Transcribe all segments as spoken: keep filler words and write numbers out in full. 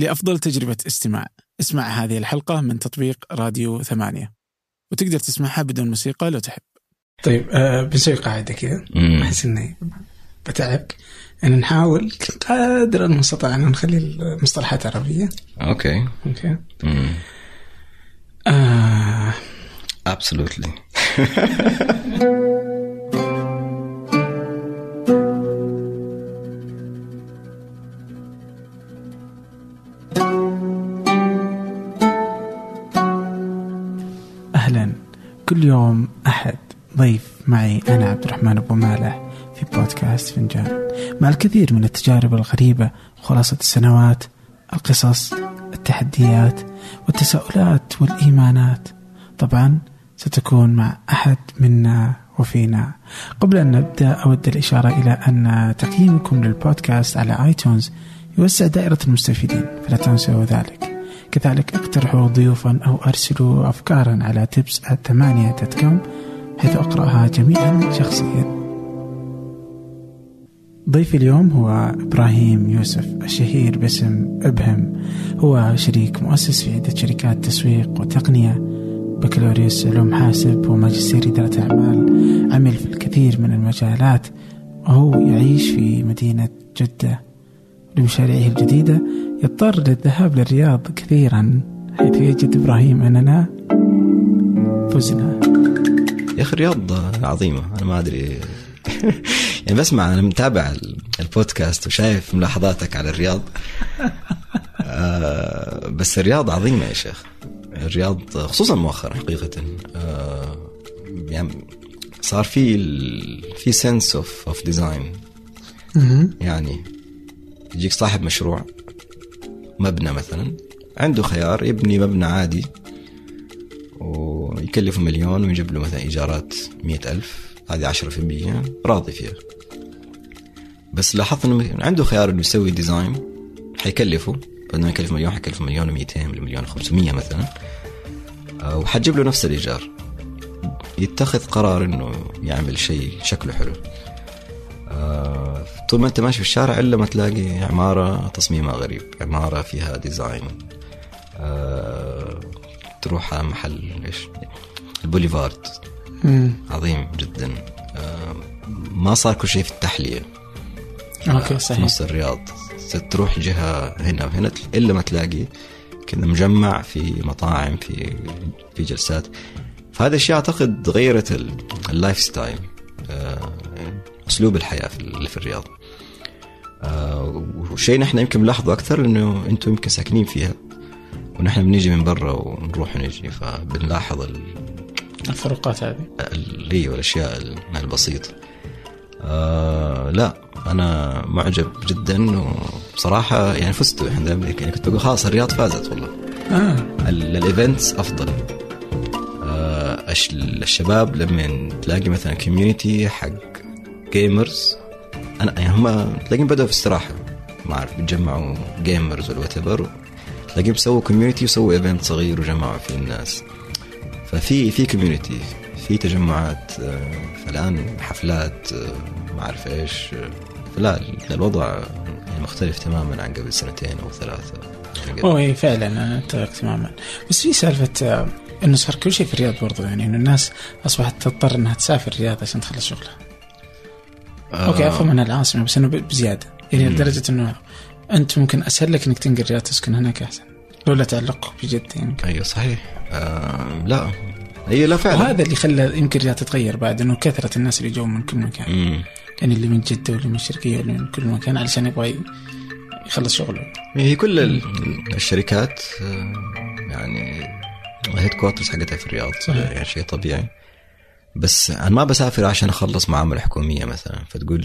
لأفضل تجربة استماع، اسمع هذه الحلقة من تطبيق راديو ثمانية، وتقدر تسمعها بدون موسيقى لو تحب. طيب آه بنسوي قاعدة كذا، أحس إني بتعب، أنا نحاول قدر المستطاع أن نخلي المصطلحات عربية. أوكي أوكي آه absolutely. أهلا، كل يوم أحد ضيف معي أنا عبد الرحمن أبو مالح في بودكاست فنجان، مع الكثير من التجارب الغريبة، خلاصة السنوات، القصص، التحديات والتساؤلات والإيمانات. طبعا ستكون مع أحد منا وفينا. قبل أن نبدأ أود الإشارة إلى أن تقييمكم للبودكاست على آيتونز يوسع دائرة المستفيدين، فلا تنسوا ذلك. كذلك اقترحوا ضيوفا أو أرسلوا أفكارا على tips at ثمانية دوت كوم حيث أقرأها جميعا شخصيا. ضيف اليوم هو إبراهيم يوسف الشهير باسم إبهم. هو شريك مؤسس في عدة شركات تسويق وتقنية، بكالوريوس علوم حاسب وماجستير إدارة أعمال، عمل في الكثير من المجالات، وهو يعيش في مدينة جدة. لمشاريعه الجديدة يضطر للذهاب للرياض كثيرا، حيث يجد إبراهيم أننا فزنا. يا أخي الرياض عظيمة، أنا ما أدري يعني، بسمع، أنا متابع البودكاست وشايف ملاحظاتك على الرياض. آه بس الرياض عظيمة يا شيخ، الرياض خصوصا مؤخرا حقيقة آه يعني صار في في سنس اوف اوف ديزاين، يعني يجيك صاحب مشروع مبنى مثلا، عنده خيار يبني مبنى عادي ويكلفه مليون ويجيب له مثلا إيجارات مئة ألف، هذه عشرة في المية راضي فيها. بس لاحظت إنه عنده خيار إنه يسوي ديزاين حيكلفه، بدنا نكلف مليون حيكلف مليون ومئتين لمليون وخمسمية مثلا، وحتجيب له نفس الإيجار. يتخذ قرار إنه يعمل شيء شكله حلو. طول ما أنت ماشي في الشارع إلا ما تلاقي عمارة تصميمها غريب، عمارة فيها ديزاين. تروح على محل إيش البوليفارد عظيم جدا. ما صار كل شيء في التحلية. أوكي صحيح. نص الرياض تروح جهة هنا وهنا إلا ما تلاقي كنا مجمع في مطاعم في في جلسات. فهذا الشيء أعتقد غيرت اللايف ستايل، أسلوب الحياة في في الرياض. وشيء نحن يمكن نلاحظه أكثر، لأنه أنتم يمكن ساكنين فيها ونحن بنيجي من برا ونروح ونجي، فبنلاحظ الفروقات هذه اللي والأشياء البسيطة. آه لا أنا معجب جدا، وبصراحة يعني فزتوا إحنا يعني كنت أقول خلاص الرياض فازت والله. آه. الإيفنتس أفضل. آه الشباب لما تلاقي مثلا كوميونيتي حق جيمرز، أنا يعني هم تلاقيهم بدأوا في استراحة، ما أعرف، بيتجمعوا جيمرز ولا whatever، تلاقيهم سووا كوميونيتي وسووا إيفنت صغير وجمعوا فيه الناس. ففي في كوميونيتي، في تجمعات، فالآن حفلات، ما أعرف إيش. فلا الوضع مختلف تماما عن قبل سنتين أو ثلاثة. أوه فعلا أنا أتفق تماما. بس في سالفة إنه صار كل شيء في الرياض برضو، يعني إنه الناس أصبحت تضطر إنها تسافر الرياض عشان تخلص شغلها. آه أوكي أفهم أنا العاصمة، بس إنه بزيادة يعني لدرجة إنه أنت ممكن أسهل لك إنك تنقل الرياض تسكن هناك أحسن لولا تعلق بجد يعني. أيوة صحيح. آه لا هي لا فعلا، وهذا اللي خلى يمكن الرياض تتغير بعد، إنه كثرة الناس اللي جو من كل مكان. مم. يعني اللي من جدة واللي من الشرقية واللي من كل مكان علشان يبغى يخلص شغله. هي كل الشركات يعني هيد كوارترز حقتها في الرياض، يعني شيء طبيعي. بس أنا ما بسافر عشان أخلص معامل حكومية مثلا، فتقول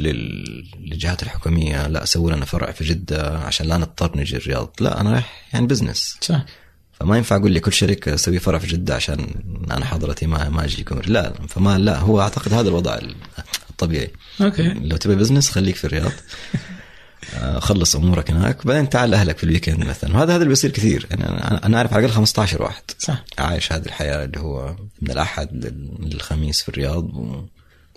للجهات الحكومية لا سووا لنا فرع في جدة عشان لا نضطر نجي الرياض. لا أنا رايح يعني بزنس، صح. فما ينفع أقول لي كل شركة سوي فرع في جدة عشان أنا حضرتي ما ما أجيكم. لا فما لا هو أعتقد هذا الوضع الطبيعي. أوكي. لو تبي بزنس خليك في الرياض، خلص أمورك هناك، بعدين تعال أهلك في الويكند مثلا. وهذا هذا اللي بيصير كثير، يعني أنا أنا أعرف على الأقل خمسة عشر واحد صح عايش هذه الحياة، اللي هو من الأحد للخميس في الرياض،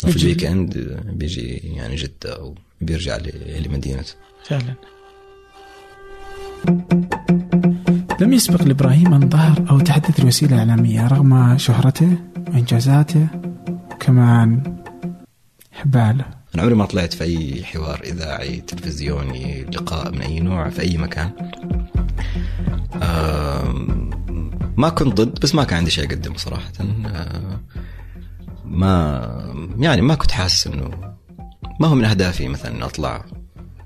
وفي الويكند بيجي يعني جدة وبيرجع لمدينته. فعلا. لم يسبق لإبراهيم أن ظهر أو تحدث الوسيلة الإعلامية رغم شهرته وإنجازاته وكمان حباله. أنا عمري ما طلعت في أي حوار إذاعي تلفزيوني لقاء من أي نوع في أي مكان. ما كنت ضد بس ما كان عندي شيء أقدم صراحة. ما يعني ما كنت حاسس إنه ما هو من أهدافي مثلا إن أطلع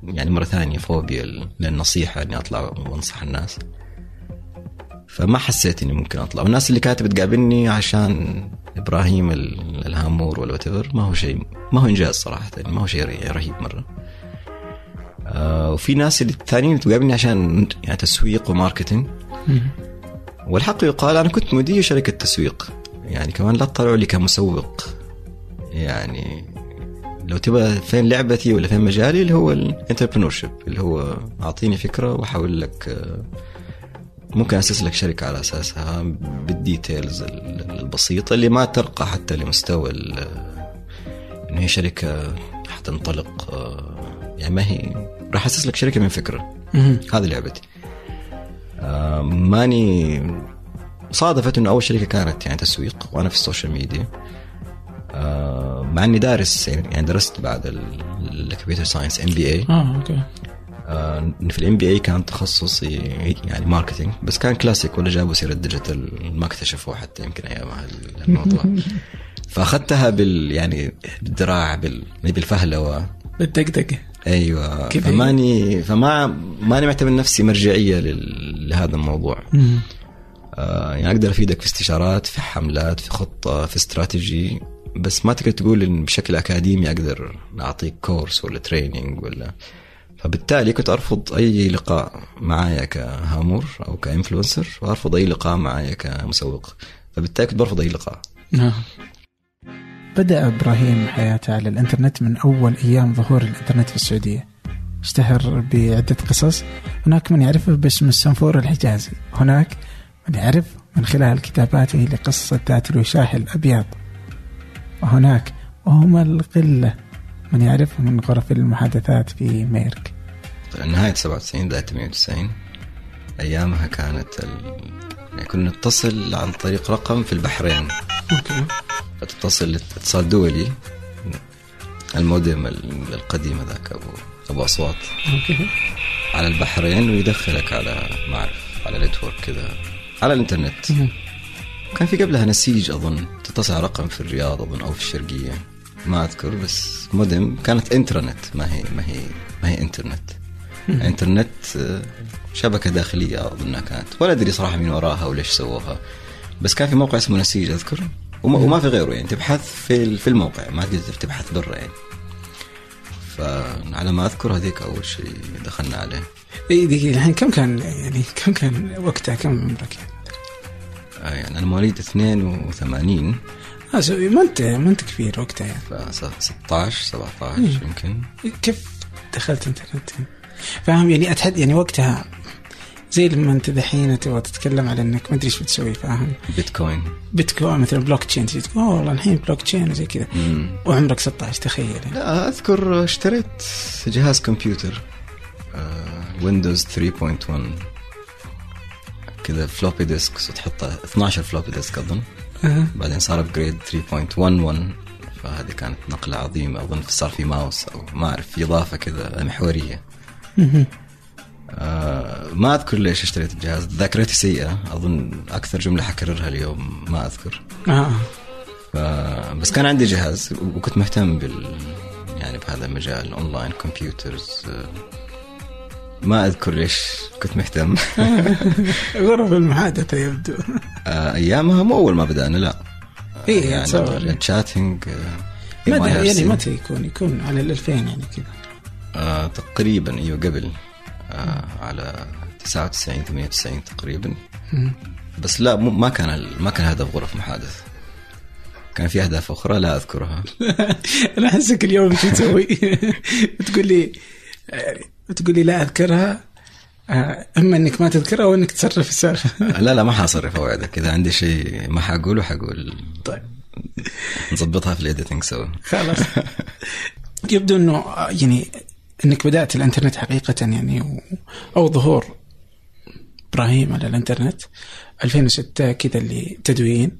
يعني مرة ثانية فوبيا للنصيحة إني أطلع وأنصح الناس، فما حسيت إني ممكن أطلع. والناس اللي كانت بتقابلني عشان إبراهيم الهامور ولا تبر ما هو شيء، ما هو إنجاز صراحة، ما هو شيء رهيب مرة. آه وفي ناس اللي الثانيين بتقابلني عشان يعني تسويق وماركتينج، والحق يقال أنا كنت مدير شركة تسويق يعني كمان لا تطلعوا لي كمسوق. يعني لو تبقى فين لعبتي ولا فين مجالي اللي هو الانتربرنورشيب، اللي هو أعطيني فكرة وأحاول لك ممكن أسس لك شركة على أساسها بالديتيلز البسيطة اللي ما ترقى حتى لمستوى إنه هي شركة حتنطلق. يعني ما هي راح أسس لك شركة من فكرة هذه لعبتي. ماني صادفت إنه أول شركة كانت يعني تسويق وأنا في السوشيال ميديا، مع إني دارس يعني درست بعد الكمبيوتر ساينس إم بي إيه. آه أوكي. في الإم بي إيه كان تخصصي يعني ماركتينج بس كان كلاسيك ولا جابوا سيرة ديجيتال ما اكتشفوه حتى يمكن أيامها الموضوع. فأخذتها بال يعني بالدراع بال بالفهلوة بالدقدقة. أيوة. فماني فما ماني معتبر نفسي مرجعية لهذا الموضوع. مم. يعني أقدر أفيدك في استشارات، في حملات، في خطة، في استراتيجي، بس ما تقدر تقول إن بشكل أكاديمي أقدر أعطيك كورس ولا ترينينج ولا. فبالتالي كنت أرفض أي لقاء معايا كهامور أو كإنفلونسر، وأرفض أي لقاء معايا كمسوق، فبالتالي كنت برفض أي لقاء. بدأ إبراهيم حياته على الإنترنت من أول أيام ظهور الإنترنت في السعودية. اشتهر بعدة قصص، هناك من يعرفه باسم السنفور الحجازي، هناك من يعرف من خلال كتاباته لقصة ذات الوشاح الأبيض، وهناك وهما القلة من يعرفه من غرف المحادثات في ميرك. نهاية سبعة وتسعين بداية ثمانية وتسعين أيامها كانت ال... يعني كنا نتصل عن طريق رقم في البحرين. أوكي. فتتصل اتصال دولي، المودم القديم ذاك أبو أبو أصوات. أوكي. على البحرين ويدخلك على معرف على نتورك كذا على الإنترنت. كان في قبلها نسيج أظن، تتصل رقم في الرياض أظن أو في الشرقية ما أذكر، بس مودم كانت إنترنت ما هي ما هي ما هي إنترنت. إنترنت شبكة داخلية أظنها كانت، ولا أدري صراحة من وراها وليش سووها، بس كان في موقع اسمه نسيج أذكر وما, وما في غيره، يعني تبحث في في الموقع ما تقدر تبحث برا يعني. فعلى ما أذكر هذيك أول شيء دخلنا عليه. إيه دقيقة الحين كم كان يعني كم كان وقتها كم عمرك؟ يعني أنا مواليد اثنين وثمانين. آه ما أنت ما أنت كبير وقتها يعني. ستة عشر سبعة عشر يمكن. كيف دخلت إنترنت؟ فاهم يعني أتحد يعني وقتها زي لما أنت دحين تبغى تتكلم على إنك ما أدري شو بتسوي فاهم. بيتكوين. بيتكوين مثلا بلوك تشين تجي تقول أوه والله الحين بلوك تشين وزي كذا. وعمرك ستة عشر تخيل. لا أذكر اشتريت جهاز كمبيوتر ويندوز ثلاثة نقطة واحد كذا فلوبي ديسك، وتحطها اثنا عشر فلوبي ديسك أظن. أه. بعدين صار أبجريد ثلاثة نقطة واحد واحد، فهذه كانت نقلة عظيمة أظن. صار في ماوس أو ما أعرف في إضافة كذا محورية. آه ما أذكر ليش اشتريت الجهاز، ذاكرتي سيئة أظن، أكثر جملة حكررها اليوم ما أذكر. آه. ف... بس كان عندي جهاز وكنت مهتم بال يعني بهذا المجال أونلاين كمبيوترز. ما أذكر ليش كنت مهتم. غرف المحادثة يبدو. أيامها مو أول ما بدأنا لا. إيه يعني الشاتينج. ما أدري يعني متى يكون يكون على الألفين يعني كذا. آه تقريبا أيوة قبل آه على تسعة وتسعين ثمانية وتسعين تقريبا. بس لا ما كان ما كان هدف غرف محادث، كان في أهداف أخرى لا أذكرها. أنا أحسك اليوم شو تسوي؟ بتقول لي تقولي لا أذكرها، أما أنك ما تذكرها وأنك تصرف السالفة. لا لا ما حاصرف أوعدك، إذا عندي شيء ما حقول وحقول. طيب نضبطها في الإيديتنج سوا خلاص. يبدو أنه يعني أنك بدأت الإنترنت حقيقة يعني أو ظهور إبراهيم على الإنترنت ألفين وستة كده اللي تدوين.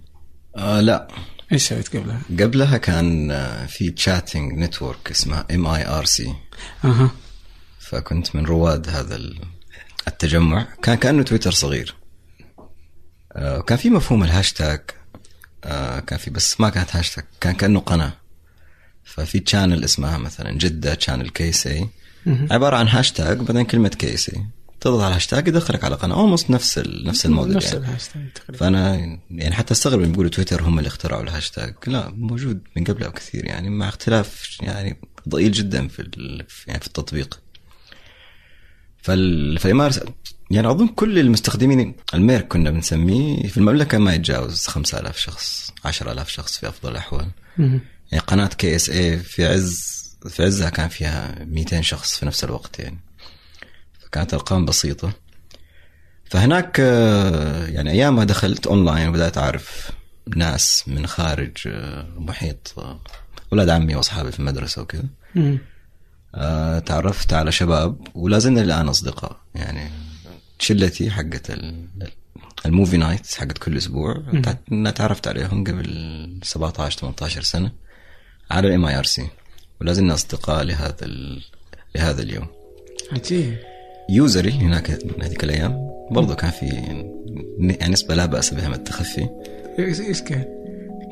آه لا إيش سويت قبلها؟ قبلها كان في تشاتينج نتورك اسمها إم آي آر سي. أها. فكنت من رواد هذا التجمع، كان كأنه تويتر صغير. آه كان في مفهوم الهاشتاج، آه كان في، بس ما كانت هاشتاج، كان كأنه قناة. ففي تشانل اسمها مثلا جدة تشانل كيسي، عبارة عن هاشتاج بعدين كلمة كيسي، تضغط على هاشتاج يدخلك على قناة، أو نفس ال... نفس الموديل نفس يعني. الهاشتاج تقريبا. فأنا يعني حتى استغرب لما بيقولوا تويتر هم اللي اخترعوا الهاشتاج، لا موجود من قبله بكثير يعني، مع اختلاف يعني ضئيل جدا في ال... يعني في التطبيق. فال فالإمارة يعني أظن كل المستخدمين الميرك كنا بنسميه في المملكة ما يتجاوز خمسة آلاف شخص، عشرة آلاف شخص في أفضل الأحوال. يعني قناة كي اس اي في عز في عزها كان فيها مئتين شخص في نفس الوقت يعني، فكانت أرقام بسيطة. فهناك يعني أيامها دخلت أونلاين وبدأت أعرف ناس من خارج محيط أولاد عمي وأصحابي في المدرسة وكذا. تعرفت على شباب ولازلنا الآن أصدقاء يعني. شلتي حقت الموفي نايت حقت كل أسبوع تعرفت عليهم قبل سبعة عشر ثمانية عشر سنة على الام اي ار سي، ولازلنا أصدقاء لهذا لهذا اليوم. عجيب. يوزري هناك هذيك الأيام برضو كان في يعني نسبة لا بأس بها من التخفي. إيش كان؟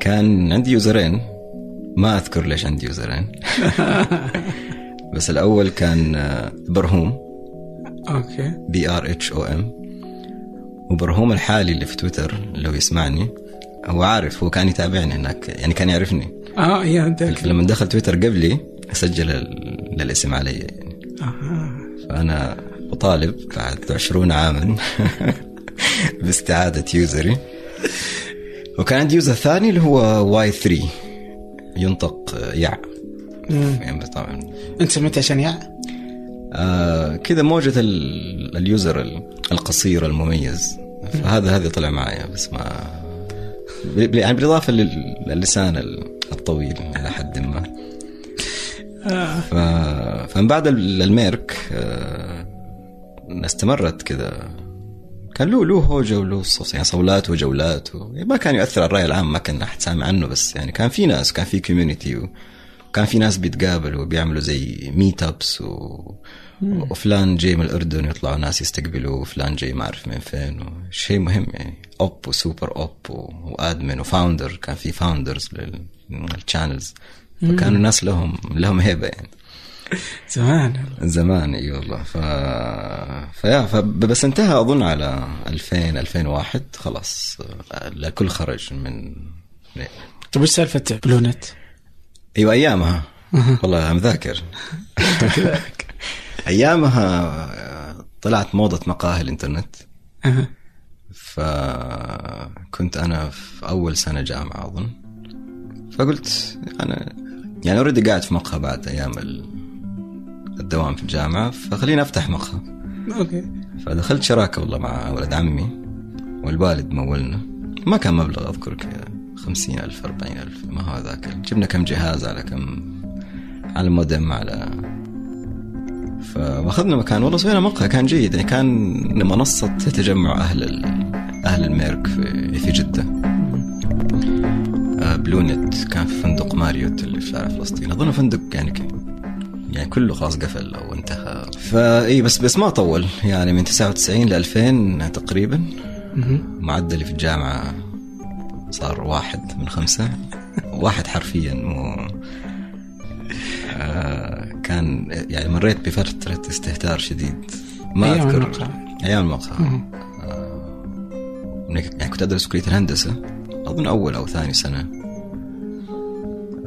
كان عندي يوزرين، ما أذكر ليش عندي يوزرين. بس الأول كان إبهم، أوكي، بي آر إتش أو إم، وبرهوم الحالي اللي في تويتر لو يسمعني هو عارف، هو كان يتابعني هناك يعني، كان يعرفني. آه يا أنت. لما دخل تويتر قبلي أسجل للاسم علي يعني. آه. فأنا أطالب بعد عشرون عاما باستعادة يوزري. وكان عندي يوزر ثاني اللي هو واي ثري، ينطق يع. يعني طبعا انت سميت عشان يع آه كذا موجة اليوزر القصير المميز، فهذا هذا طلع معايا، بس ما يعني بالإضافة لللسان الطويل على حد ما. آه. فمن بعد الميرك آه استمرت كذا، كان له له هوجة وله صوص يعني، صولات وجولات و... ما كان يؤثر على الرأي العام، ما كان أحد سامع عنه، بس يعني كان في ناس، كان في كوميونيتي و... كان في ناس بيتقابلوا وبيعملوا زي ميت أبس و... وفلان جاي من الأردن يطلعوا ناس يستقبلوا، وفلان جاي ما أعرف من فين، وشيء مهم يعني. أوب وسوبر أوب وأدمن وفاوندر، كان في فاوندرز للشانلز، فكانوا ناس لهم لهم هيبة يعني. زمان زمان أي والله. ف... فيا ف... بس انتهى أظن على ألفين ألفين وواحد خلاص، الكل خرج من. طب إيش سالفة بلونت؟ أيوة أيامها والله مذاكر. أيامها طلعت موضة مقاهي الإنترنت، فكنت أنا في أول سنة جامعة أظن، فقلت أنا يعني أريد قاعد في مقهى بعد أيام الدوام في الجامعة، فخليني أفتح مقهى. أوكي. فدخلت شراكة والله مع ولد عمي والوالد، مولنا ما كان مبلغ أذكر كذا خمسين ألف أربعين ألف ما هو ذاك، جبنا كم جهاز على كم على مودم على، فأخذنا مكان والله سوينا مقهى كان جيد يعني، كان منصة تجمع أهل أهل الميرك في في جدة. بلونت كان في فندق ماريوت اللي في شارع فلسطين أظن، فندق يعني يعني كله خلاص قفل أو انتهى. فأي بس بس ما طول يعني، من تسعة وتسعين لألفين تقريبا معدلي في الجامعة صار واحد من خمسة، واحد حرفيا مو آه كان يعني. مريت بفترة استهتار شديد، ما أيام أذكر المقهى. أيام المقهى آه يعني كنت أدرس كلية الهندسة أظن أول أو ثاني سنة،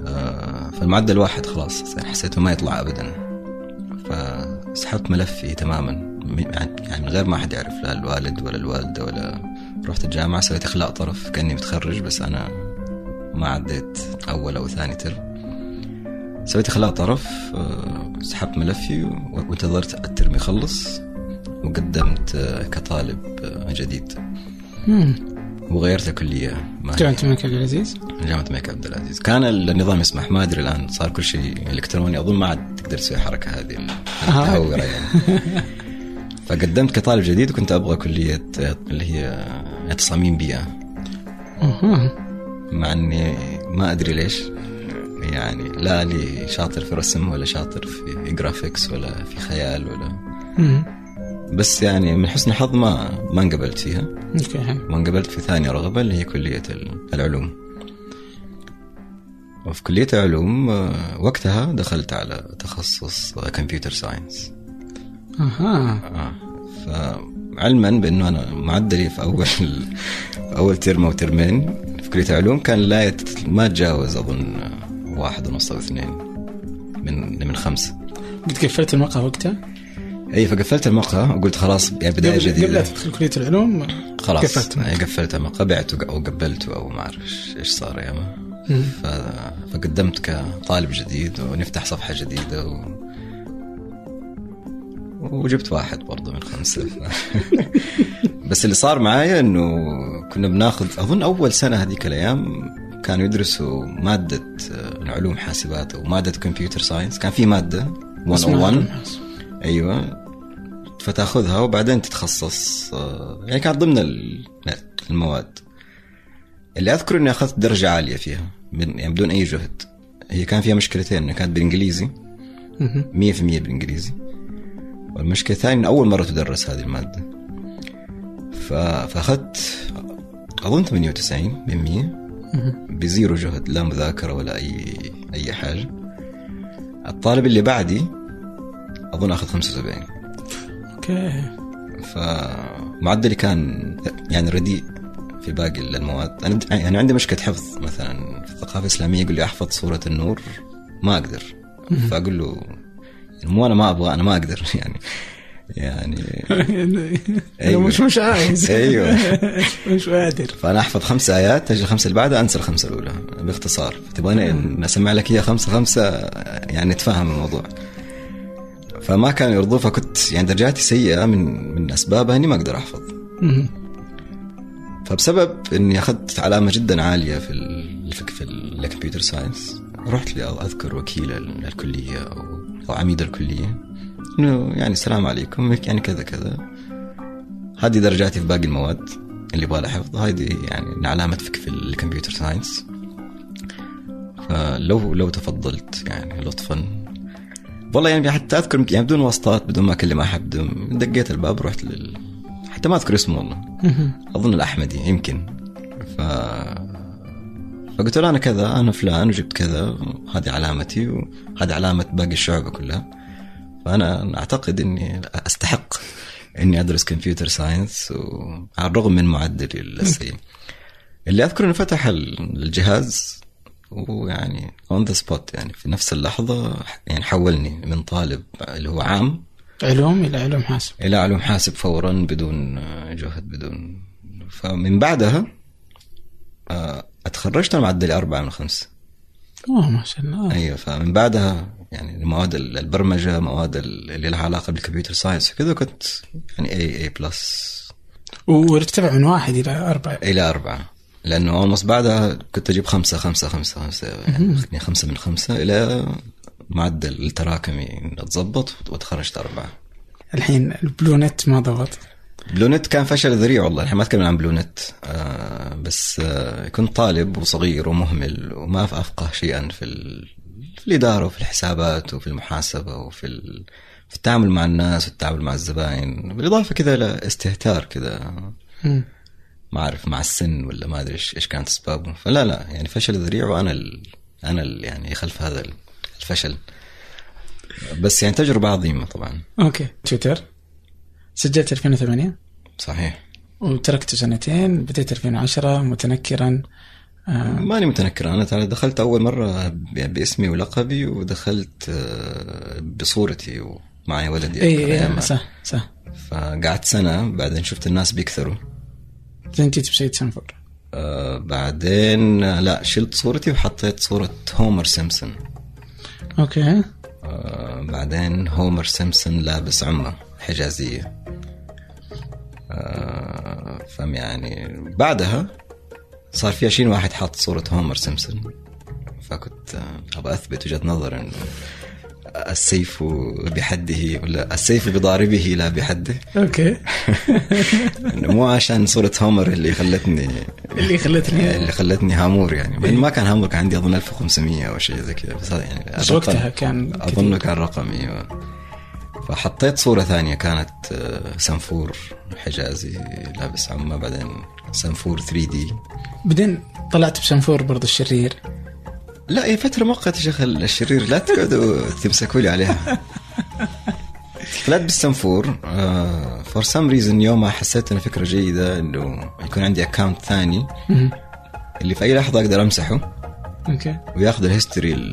آه فالمعدل واحد خلاص حسيته ما يطلع أبدا، فسحبت ملفي تماما يعني من غير ما أحد يعرف، لا الوالد ولا الوالدة ولا. رحت الجامعة سويت إخلاء طرف كأني متخرج، بس أنا ما عديت أول أو ثاني ترم. سويت إخلاء طرف، سحبت ملفي وانتظرت الترم يخلص، وقدمت كطالب جديد وغيرت الكلية. جامعة الملك عبد العزيز. جامعة الملك عبد العزيز كان النظام يسمح، ما أدري الآن صار كل شيء إلكتروني أظن، ما عاد تقدر تسوي حركة هذه التهورة يعني. فقدمت كطالب جديد وكنت أبغى كلية اللي هي تصاميم بيئة، مع أني ما أدري ليش يعني لا لي شاطر في رسم ولا شاطر في جرافيكس ولا في خيال ولا بس يعني من حسن حظ ما ما انقبلت فيها، ما انقبلت في ثاني رغبة اللي هي كلية العلوم. وفي كلية العلوم وقتها دخلت على تخصص كمبيوتر ساينس. أها. آه. فعلماً بأنه أنا معدلي في أول في أول ترم أو ترمين في كلية العلوم كان لا يت... ما تجاوز أظن واحد ونص أو اثنين من من خمسة. قلت قفلت المقهى وقتها؟ أي فقفلت المقهى وقلت خلاص يعني بداية جديدة. قبل لا تدخل كلية العلوم خلاص. قفلت. يعني قفلت المقهى بعته أو قبلته أو ما أعرف إيش صار يا ما. فقدمت كطالب جديد ونفتح صفحة جديدة و... وجبت واحد برضه من خمسة. بس اللي صار معايا أنه كنا بناخذ أظن أول سنة هذيك الأيام كانوا يدرسوا مادة علوم حاسبات ومادة كمبيوتر ساينس، كان في مادة مئة وواحد أيوة فتأخذها وبعدين تتخصص، يعني كانت ضمن المواد اللي أذكر أني أخذت درجة عالية فيها من يعني بدون أي جهد. هي كان فيها مشكلتين، أنها كانت بالإنجليزي مية في مية بالإنجليزي، والمشكلة الثانية أن أول مرة تدرس هذه المادة. فأخذت أظن ثمانية وتسعين بالمية بزيرو جهد، لا مذاكرة ولا أي أي حاجة. الطالب اللي بعدي أظن أخذ خمسة وسبعين. أوكي. فمعدلي كان يعني رديء في باقي المواد. أنا يعني عندي مشكلة حفظ مثلا في الثقافة الإسلامية، يقول لي أحفظ سورة النور ما أقدر، فأقول له مو أنا ما أبغى، أنا ما أقدر يعني يعني أيوة. مش مش عايز أيوة مش قادر. فأنا أحفظ خمس آيات، أجي الخمسة اللي بعدها أنسى الخمسة الأولى باختصار، فتبغاني نسمع لك هي خمسة خمسة يعني نتفاهم الموضوع. فما كان يرضوه، فكنت يعني درجاتي سيئة من من أسبابها إني ما أقدر أحفظ. فبسبب إني أخذت علامة جدا عالية في ال في الكمبيوتر ساينس، رحت لي أذكر وكيل الكلية أو عميد الكلية إنه يعني السلام عليكم يعني كذا كذا، هذه درجاتي في باقي المواد اللي بالا حفظ، هذه يعني علامتك في الكمبيوتر ساينس، فلو لو تفضلت يعني لطفا. والله يعني حتى أذكر يعني بدون واسطات بدون ما أكلم أحد، دقيت الباب رحت لل حتى ما أذكر اسمه والله أظن الأحمدي يمكن. ف... فقلت له أنا كذا، أنا فلان وجبت كذا، هذه علامتي وهذه علامة باقي الشعب كلها، فأنا أعتقد أني أستحق أني أدرس كمبيوتر ساينس وعلى الرغم من معدلي السيء. اللي أذكر أنه فتح الجهاز ويعني on the spot يعني في نفس اللحظة يعني حولني من طالب اللي هو عام علوم إلى علوم حاسب، إلى علوم حاسب فورا بدون جهد بدون. فمن بعدها أتخرجت معدلي أربعة من خمسة. أوه ما شاء الله. أيوة. فمن بعدها يعني المواد البرمجة، مواد اللي لها علاقة بالكمبيوتر ساينس وكذا، كنت يعني A A plus. وارتفع من واحد إلى أربعة. إلى أربعة، لأنه أول مص بعدها كنت أجيب خمسة خمسة خمسة خمسة يعني أخذني خمسة من خمسة إلى معدل التراكمي اتظبط وتخرجت أربعة. الحين البلونت ما ضغط؟ بلونت كان فشل ذريع والله، الحين ما أتكلم عن بلونت. آه بس آه كنت طالب وصغير ومهمل وما أفقه شيئا في, في الإدارة وفي الحسابات وفي المحاسبة وفي ال... في التعامل مع الناس والتعامل مع الزبائن، بالإضافة كذا لاستهتار كذا ما أعرف مع السن ولا ما أدري إيش كانت أسبابه. فلا لا يعني فشل ذريع، وأنا ال... أنا ال... يعني خلف هذا ال... الفشل، بس يعني تجربة عظيمة طبعا. أوكي. تويتر سجلت ألفين وثمانية صحيح، وتركته سنتين، بديت ألفين وعشرة متنكرا. آه ماني متنكرا، أنا دخلت أول مرة باسمي ولقبي، ودخلت آه بصورتي ومعي ولدي. إيه صح صح. فقعدت سنة، بعدين شفت الناس بيكثروا، تنتيت بشيء سنفور. آه بعدين لا شلت صورتي وحطيت صورة هومر سيمبسون. أوكي. آه بعدين هومر سيمبسون لابس عمة حجازية. آه فم يعني بعدها صار في عشرين واحد حط صورة هومر سيمبسون، فكنت أبغى أثبت وجهة نظر إنه السيف بحده ولا السيف بضاربه لا بحده. أوكي. مو عشان صورة هامر اللي خلتني اللي خلتني اللي خلتني هامور يعني. بين ما كان هامور كان عندي أظن ألف وخمسمية أو شيء زي كذا بس يعني. شو وقتها كان؟ أظن كان رقمي. فحطيت صورة ثانية كانت سنفور حجازي لابس عمة، بعدين سنفور ثري دي، بعدين طلعت بسنفور برضو الشرير. لا هي فترة مؤقتة شغل الشرير، لا تقعدوا تمسكوا لي عليها. طلعت بالسنفور آه for some reason. يوم حسيت أن فكرة جيدة إنه يكون عندي أكاونت ثاني اللي في أي لحظة أقدر أمسحه ويأخذ الهيستوري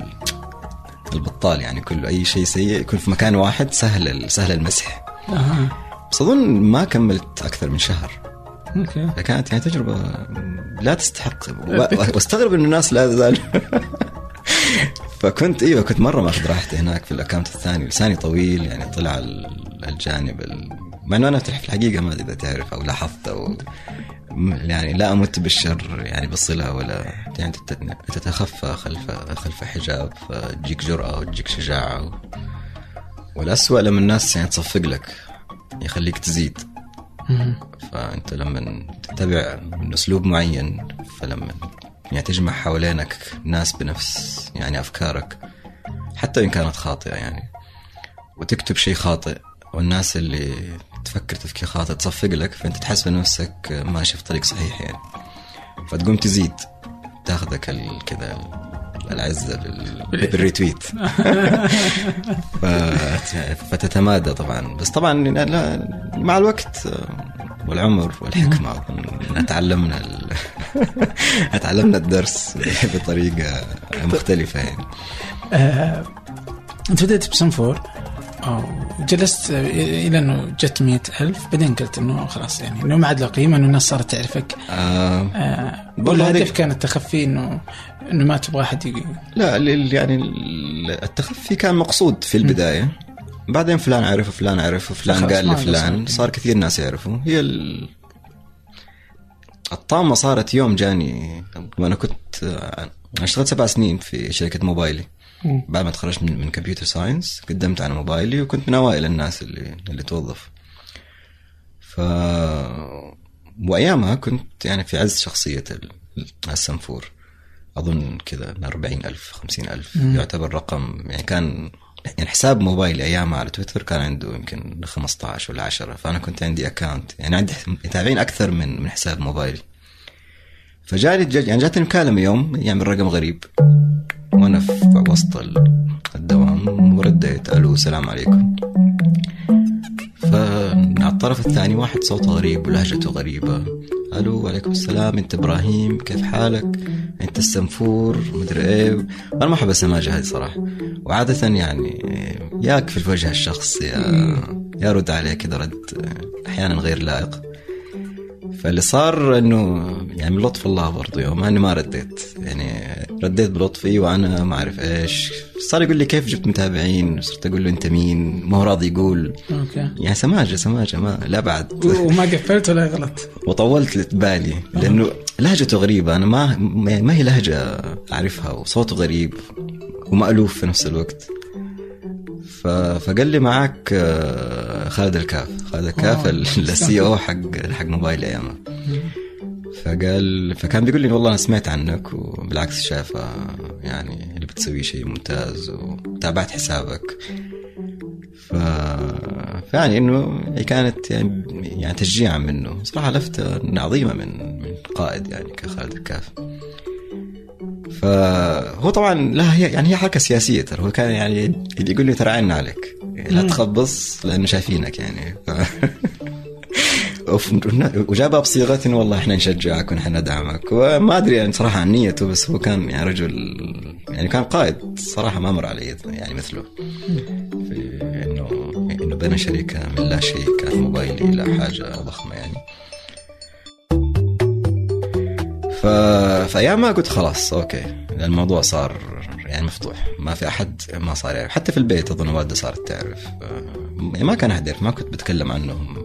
البطال يعني، كل أي شيء سيء يكون في مكان واحد سهل سهل المسح. آه. بس أظن ما كملت أكثر من شهر. أوكي. كانت يعني تجربة لا تستحق، واستغرب إن الناس لا زال. فكنت إيوه كنت مرة ما أخذ راحتي هناك في الأكاونت الثاني، لساني طويل يعني طلع الجانب ال... مع إنه أنا في الحقيقة ما أدري إذا تعرف أو لاحظت أو يعني لا أمت بالشر يعني بالصلة ولا يعني تتخفى خلف خلف حجاب، فتجيك جرأة وتجيك شجاعة و... والأسوأ لما الناس يعني تصفق لك يخليك تزيد. فأنت لما تتبع من أسلوب معين، فلما يعني تجمع حوالينك ناس بنفس يعني أفكارك حتى إن كانت خاطئة يعني، وتكتب شيء خاطئ والناس اللي تفكر تفكير خاطئ تصفق لك، فأنت تحس بنفسك ماشي في طريق صحيح يعني، فتقوم تزيد تاخذك كذا العزة بالريتويت. فتتمادى طبعا. بس طبعا لا مع الوقت والعمر والحكمة أظن تعلمنا ال... تعلمنا الدرس بطريقة مختلفة يعني. آه، أنت بدأت بسنفور وجلست إلى أنه جت مئة ألف، بعدين قلت أنه خلاص يعني أنه ما عاد له قيمة، أنه الناس صارت تعرفك. آه، آه، ولا هدف كان التخفي أنه أنه ما تبغى أحد يقول؟ لا يعني التخفي كان مقصود في البداية. م. بعدين فلان عرفه فلان عرفه فلان قال لفلان، صار كثير ناس يعرفوا. هي ال... الطامة صارت يوم جاني. وأنا كنت اشتغلت سبع سنين في شركة موبايلي بعد ما تخرجت من من كمبيوتر ساينس، قدمت على موبايلي وكنت من أوائل الناس اللي اللي توظف. ف وأيامها كنت يعني في عز شخصية السنفور، أظن كذا أربعين ألف خمسين ألف يعتبر رقم يعني. كان يعني حساب موبايلي أيامها على تويتر كان عنده يمكن خمستاشر ولا عشرة، فأنا كنت عندي أكاونت يعني عندي متابعين أكثر من من حساب موبايلي. فجالي يعني جاتني مكالمة يوم يعني من رقم غريب وأنا في وسط الدوام، ورديت ألو السلام عليكم. فعلى الطرف الثاني واحد صوته غريب ولهجته غريبة. ألو وعليكم السلام، أنت إبراهيم كيف حالك؟ أنت السنفور مدري إيه. أنا ما أحب السماجة هذه صراحة، وعادة يعني ياك في الوجه الشخص يا يا رد عليه كذا رد أحيانا غير لائق. فاللي صار أنه يعني من لطف الله برضه يوم أنا ما رديت يعني، رديت بلطفي وأنا ما أعرف إيش. صار يقول لي كيف جبت متابعين، صرت أقول له أنت مين، ما هو راضي يقول. أوكي. يعني سماجة سماجة ما لا بعد. وما قفلت ولا غلط. وطولت لتبالي لأنه لهجته غريبة، أنا ما ما هي لهجة أعرفها، وصوته غريب ومألوف في نفس الوقت. فقال لي معك خالد الكاف، خالد الكاف السي او حق حق موبايل ايامه. فقال فكان بيقول لي والله انا سمعت عنك وبالعكس شايفه يعني اللي بتسوي شيء ممتاز وتابعت حسابك. ف يعني انه كانت يعني يعني تشجيعا منه صراحه، لفته عظيمه من من قائد يعني كخالد الكاف. فهو طبعا لا هي يعني هي حركه سياسيه ترى، هو كان يعني اللي يقول لي ترى عيننا عليك لا تخبص لانه شايفينك يعني. وجابها بصيغه والله احنا نشجعك ونحن ندعمك، وما ادري يعني صراحه عن نيته، بس هو كان يعني رجل يعني كان قائد صراحه ما مر علي يعني مثله، في انه انه بنى شركه من لا شيء كان موبايلي الى حاجه ضخمه يعني. فأيامها قلت خلاص أوكي الموضوع صار يعني مفتوح، ما في أحد ما صار يعرف، حتى في البيت أظن والدة صارت تعرف، ما كان أحد يعرف، ما كنت بتكلم عنهم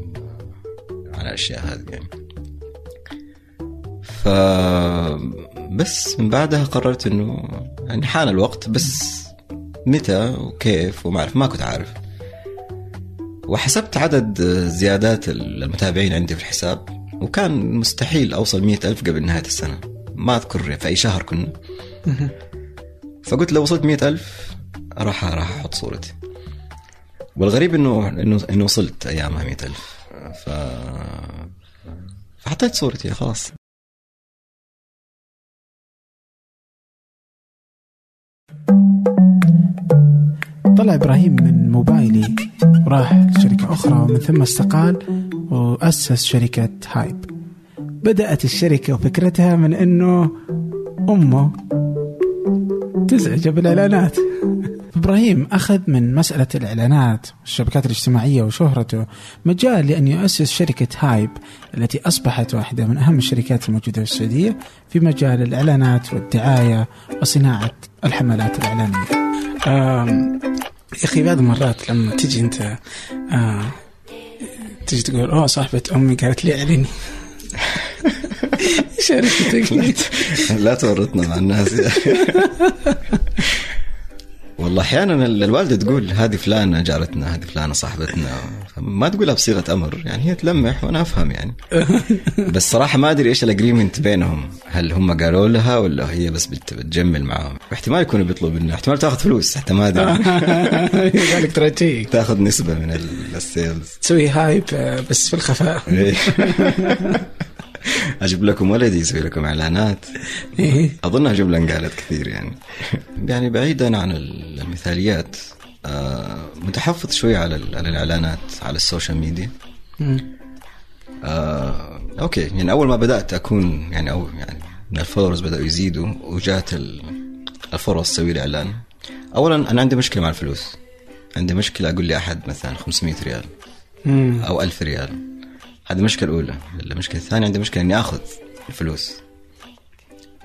عن الأشياء هذه يعني. فبس من بعدها قررت أنه يعني حان الوقت، بس متى وكيف وما أعرف، ما كنت عارف. وحسبت عدد زيادات المتابعين عندي في الحساب، وكان مستحيل أوصل مئة ألف قبل نهاية السنة، ما أذكر في أي شهر كنا. فقلت لو وصلت مئة ألف راح راح أحط صورتي. والغريب إنه إنه إنه وصلت أيامها مئة ألف، ف فحطيت صورتي خلاص. طلع إبراهيم من موبايلي وراح لشركة أخرى، ومن ثم استقال وأسس شركة هايب. بدأت الشركة وفكرتها من أنه أمه تزعج بالإعلانات. إبراهيم أخذ من مسألة الإعلانات والشبكات الاجتماعية وشهرته مجال لأن يؤسس شركة هايب التي أصبحت واحدة من أهم الشركات الموجودة في السعودية في مجال الإعلانات والدعاية وصناعة الحملات الإعلانية. آه يا أخي بعض مرات لما تجي أنت آه تجي تقول أوه صاحبة أمي قالت لي أعلني شركتك. لا تورطنا مع الناس يا أخي. والله أحيانا الوالدة تقول هذه فلانة جارتنا، هذه فلانة صاحبتنا، ما تقولها بصيغة أمر، يعني هي تلمح وأنا أفهم يعني. بس صراحة ما أدري إيش الأجريمنت بينهم، هل هم قالوا لها ولا هي بس بتجمل معهم؟ احتمال يكونوا بيطلبوا لنا، احتمال تأخذ فلوس، حتى ما أدري قالك ترى تأخذ نسبة من السيلز، تسوي هايب بس في الخفاء. أجيب لكم ولدي يسوي لكم إعلانات. أظنها جملة انقالت كثير يعني. يعني بعيدا عن المثاليات، متحفظ شوي على الإعلانات على السوشيال ميديا. أوكي يعني أول ما بدأت أكون يعني أو يعني الفولورز بدأوا يزيدوا وجات الفرص تسوي لي إعلان. أولا أنا عندي مشكلة مع الفلوس، عندي مشكلة أقول لي أحد مثلا خمسمية ريال أو ألف ريال، هذه المشكلة الأولى. المشكلة الثانية عندي مشكلة إني أخذ الفلوس،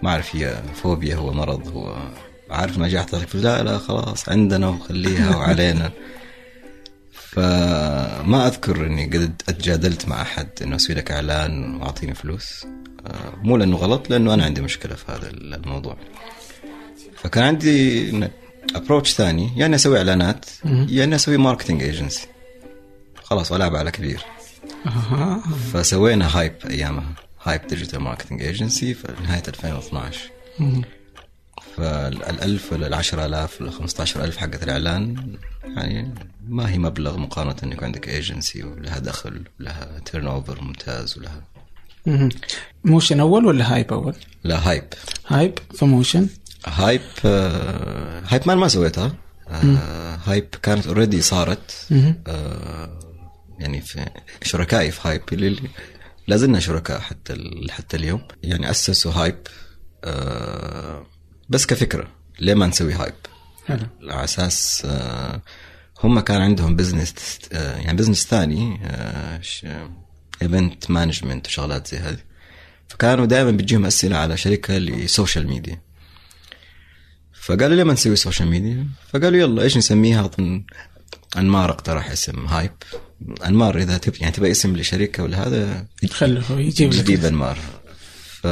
ما أعرف هي فوبيا هو مرض، هو عارف ما جاء أعطيك فلوس، لا لا خلاص عندنا وخليها وعلينا. فما أذكر إني قد أتجادلت مع أحد إنه أسوي لك إعلان وأعطيني فلوس، مو لأنه غلط، لأنه أنا عندي مشكلة في هذا الموضوع. فكان عندي أبروتش ثاني، يعني أسوي إعلانات يعني أسوي ماركتينج ايجنسي خلاص وألعب على كبير. فسوينا هايب أيامها، هايب ديجيتال ماركتينج ايجنسي في نهاية ألفين واثناشر. فالألف والعشرة آلاف والخمسطاشر ألف حقت الإعلان يعني ما هي مبلغ مقارنة أن يكون عندك ايجنسي ولها دخل ولها تيرن أوفر ممتاز ولها. موشن أول ولا هايب أول؟ لا هايب. هايب فموشن. هايب هايب ما ما سويتها. هايب كانت أوريدي صارت يعني في شركائي في هايب اللي لازلنا شركاء حتى حتى اليوم. يعني أسسوا هايب أه بس كفكرة، ليه ما نسوي هايب على أساس أه هم كان عندهم بزنس أه يعني بزنس ثاني ايفنت مانجمنت وشغلات زي هذه، فكانوا دائما بتجيهم أسئلة على شركة لسوشيال ميديا، فقالوا ليه ما نسوي سوشيال ميديا؟ فقالوا يلا إيش نسميها؟ أظن أنمار اقترح اسم هايب. أنمار إذا تب يعني تبقى اسم لشركة ولا هذا خلوه يجيب جديد أنمار. ف...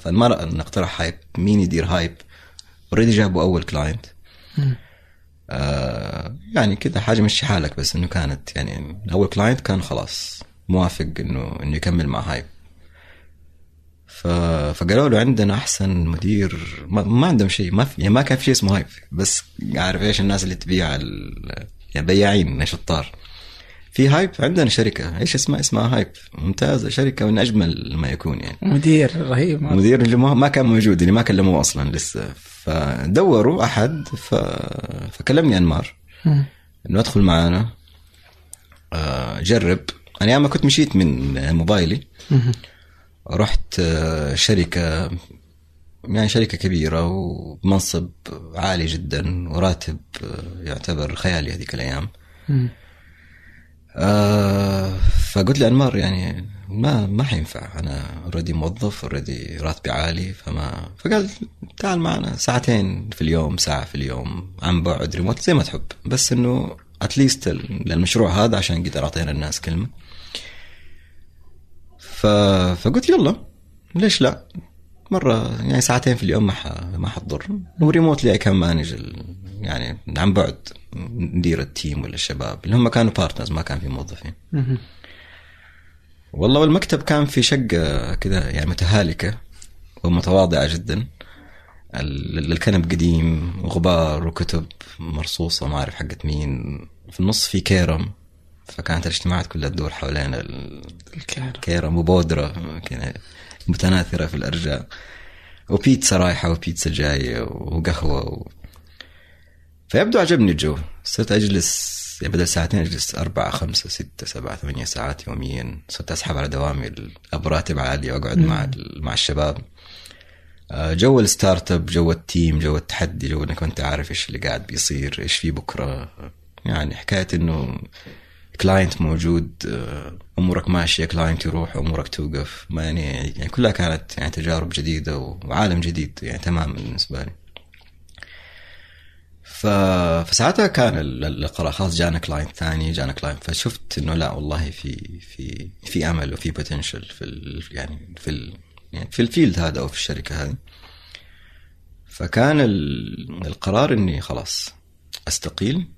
فأنمار نقترح هايب، مين يدير هايب؟ أوريدي جابوا أول كلاينت آه يعني كده حاجة مش حالك، بس إنه كانت يعني أول كلاينت كان خلاص موافق إنه إنه يكمل مع هايب. ف... فقالوا له عندنا أحسن مدير، ما, ما عندهم شيء، ما في يعني ما كان في شيء اسمه هايب، بس عارف إيش الناس اللي تبيع ال... يعني بياعين نشطار في هايب، عندنا شركة إيش اسمها؟ اسمها هايب، ممتازة شركة من أجمل ما يكون يعني، مدير رهيب، مدير اللي ما كان موجود اللي ما كلموه أصلا لسه. فدوروا أحد ف... فكلمني أنمار إنه أدخل معنا جرب. أنا ياما كنت مشيت من موبايلي رحت شركة يعني شركة كبيرة ومنصب عالي جدا وراتب يعتبر خيالي هذيك الأيام. آه فقلت لأنمار يعني ما ما حينفع، أنا أوريدي موظف، أوريدي راتبي عالي، فما فقال تعال معنا ساعتين في اليوم، ساعة في اليوم عن بعد ريموت زي ما تحب، بس إنه أتليست للمشروع هذا عشان قدر أعطينا الناس كلمة. ف فقلت يلا ليش لا، مرة يعني ساعتين في اليوم ما ح ما حضر وريموت لي كم مانج يعني عن بعد ندير التيم ولا الشباب اللي هم كانوا بارتنرز، ما كان في موظفين. والله والمكتب كان في شقة كذا يعني متهالكة ومتواضعة جدا، الكنب قديم وغبار وكتب مرصوصة ما أعرف حقت مين، في النص في كيرم، فكانت الاجتماعات كلها تدور حوالين الكيرم وبودرة متناثرة في الأرجاء، وبيتزا رايحة وبيتزا جاية وقهوة و... فيبدو عجبني الجو. صرت أجلس بدل ساعتين أجلس أربعة خمسة ستة سبعة ثمانية ساعات يوميا. صرت أسحب على دوامي الأبراتب عالية وأقعد مع مع الشباب، جو الستارت اب، جو التيم، جو التحدي، جو إنك أنت عارف إيش اللي قاعد بيصير، إيش في بكرة. يعني حكاية إنه كلاينت موجود، أمورك ماشية، كلاينت يروح أمورك توقف، ما يعني, يعني كلها كانت يعني تجارب جديدة وعالم جديد يعني تمام بالنسبة لي. فساعتها كان القرار خلاص، جانا كلاينت ثاني، جانا كلاينت، فشفت إنه لا والله في في في أمل وفي بوتنشل في ال يعني في ال يعني في الفيلد هذا أو في الشركة هذه. فكان القرار إني خلاص أستقيل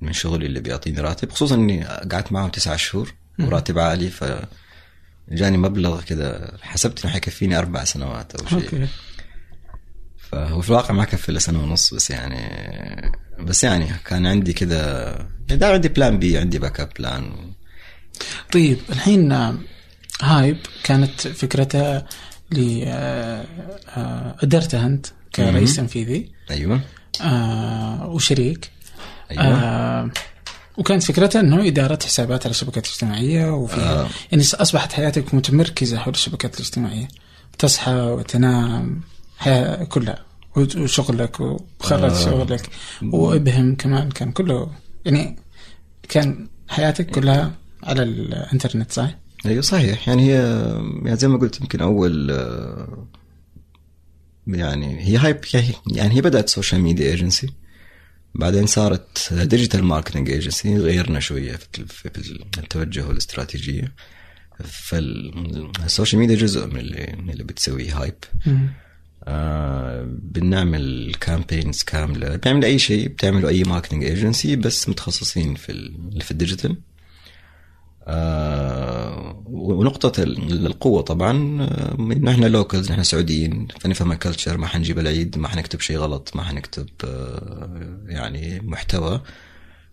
من شغلي اللي بيعطيني راتب، خصوصا إني قعدت معهم تسعة شهور وراتب عالي، فجاني مبلغ كذا حسبت إنه حيكفيني أربع سنوات أو شيء، فهو في الواقع ما كفي إلا سنة ونص بس. يعني بس يعني كان عندي كذا دار، عندي بلان بي، عندي باك اب بلان. طيب الحين هايب كانت فكرتها اللي قدرتها أنت كرئيس تنفيذي، أيوة، وشريك، أيوة، وكانت فكرتها أنه إدارة حسابات على الشبكات الاجتماعية، وفي آه. يعني أصبحت حياتك متمركزة حول الشبكات الاجتماعية، تصحى وتنام حياة كلها وشغلك وخرج آه. شغلك وإبهم كمان كان كله، يعني كان حياتك كلها على الإنترنت، صح؟ أيوة صحيح. يعني هي يعني زي ما قلت يمكن أول يعني هي هايب، يعني هي بدأت سوشيال ميديا ايجنسي، بعدين صارت ديجيتال ماركتنج ايجنسي، غيرنا شوية في التوجه والاستراتيجية. فالسوشيال ميديا جزء من اللي, اللي بتسويه هايب. آه بنعمل كامبينز كاملة، بنعمل أي شيء بتعمله أي ماركتنج ايجنسي بس متخصصين في في الديجيتال. آه ونقطة القوة طبعا نحن لوكالز، نحن سعوديين، فنفهم الكلتشر، ما حنجيب العيد، ما حنكتب شيء غلط، ما حنكتب آه يعني محتوى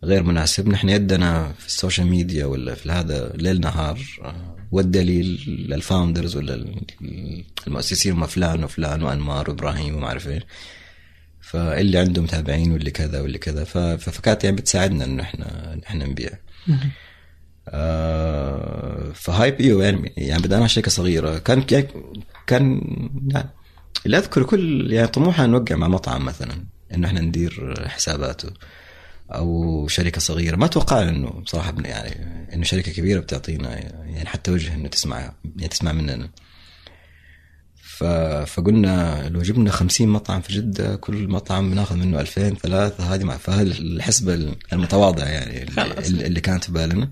غير مناسب. نحن يدنا في السوشيال ميديا ولا في هذا ليل نهار، والدليل للفاوندرز ولا المؤسسين هم فلان وفلان وأنمار وإبراهيم وما عارف إيه، فاللي عنده متابعين واللي كذا واللي كذا، ففكانت يعني بتساعدنا إنه إحنا إحنا نبيع. آه فهايب إيو يعني يعني بدأنا شركة صغيرة، كان كان يعني لا أذكر كل يعني طموحنا نوقع مع مطعم مثلا إنه إحنا ندير حساباته، أو شركة صغيرة. ما توقع إنه بصراحة يعني إنه شركة كبيرة بتعطينا يعني حتى وجه إنه تسمع يعني تسمع مننا. فقلنا لو جبنا خمسين مطعم في جدة، كل مطعم بناخذ منه ألفين ثلاثة، هذه مع فهذه الحسبة المتواضعة يعني اللي, اللي كانت بالنا.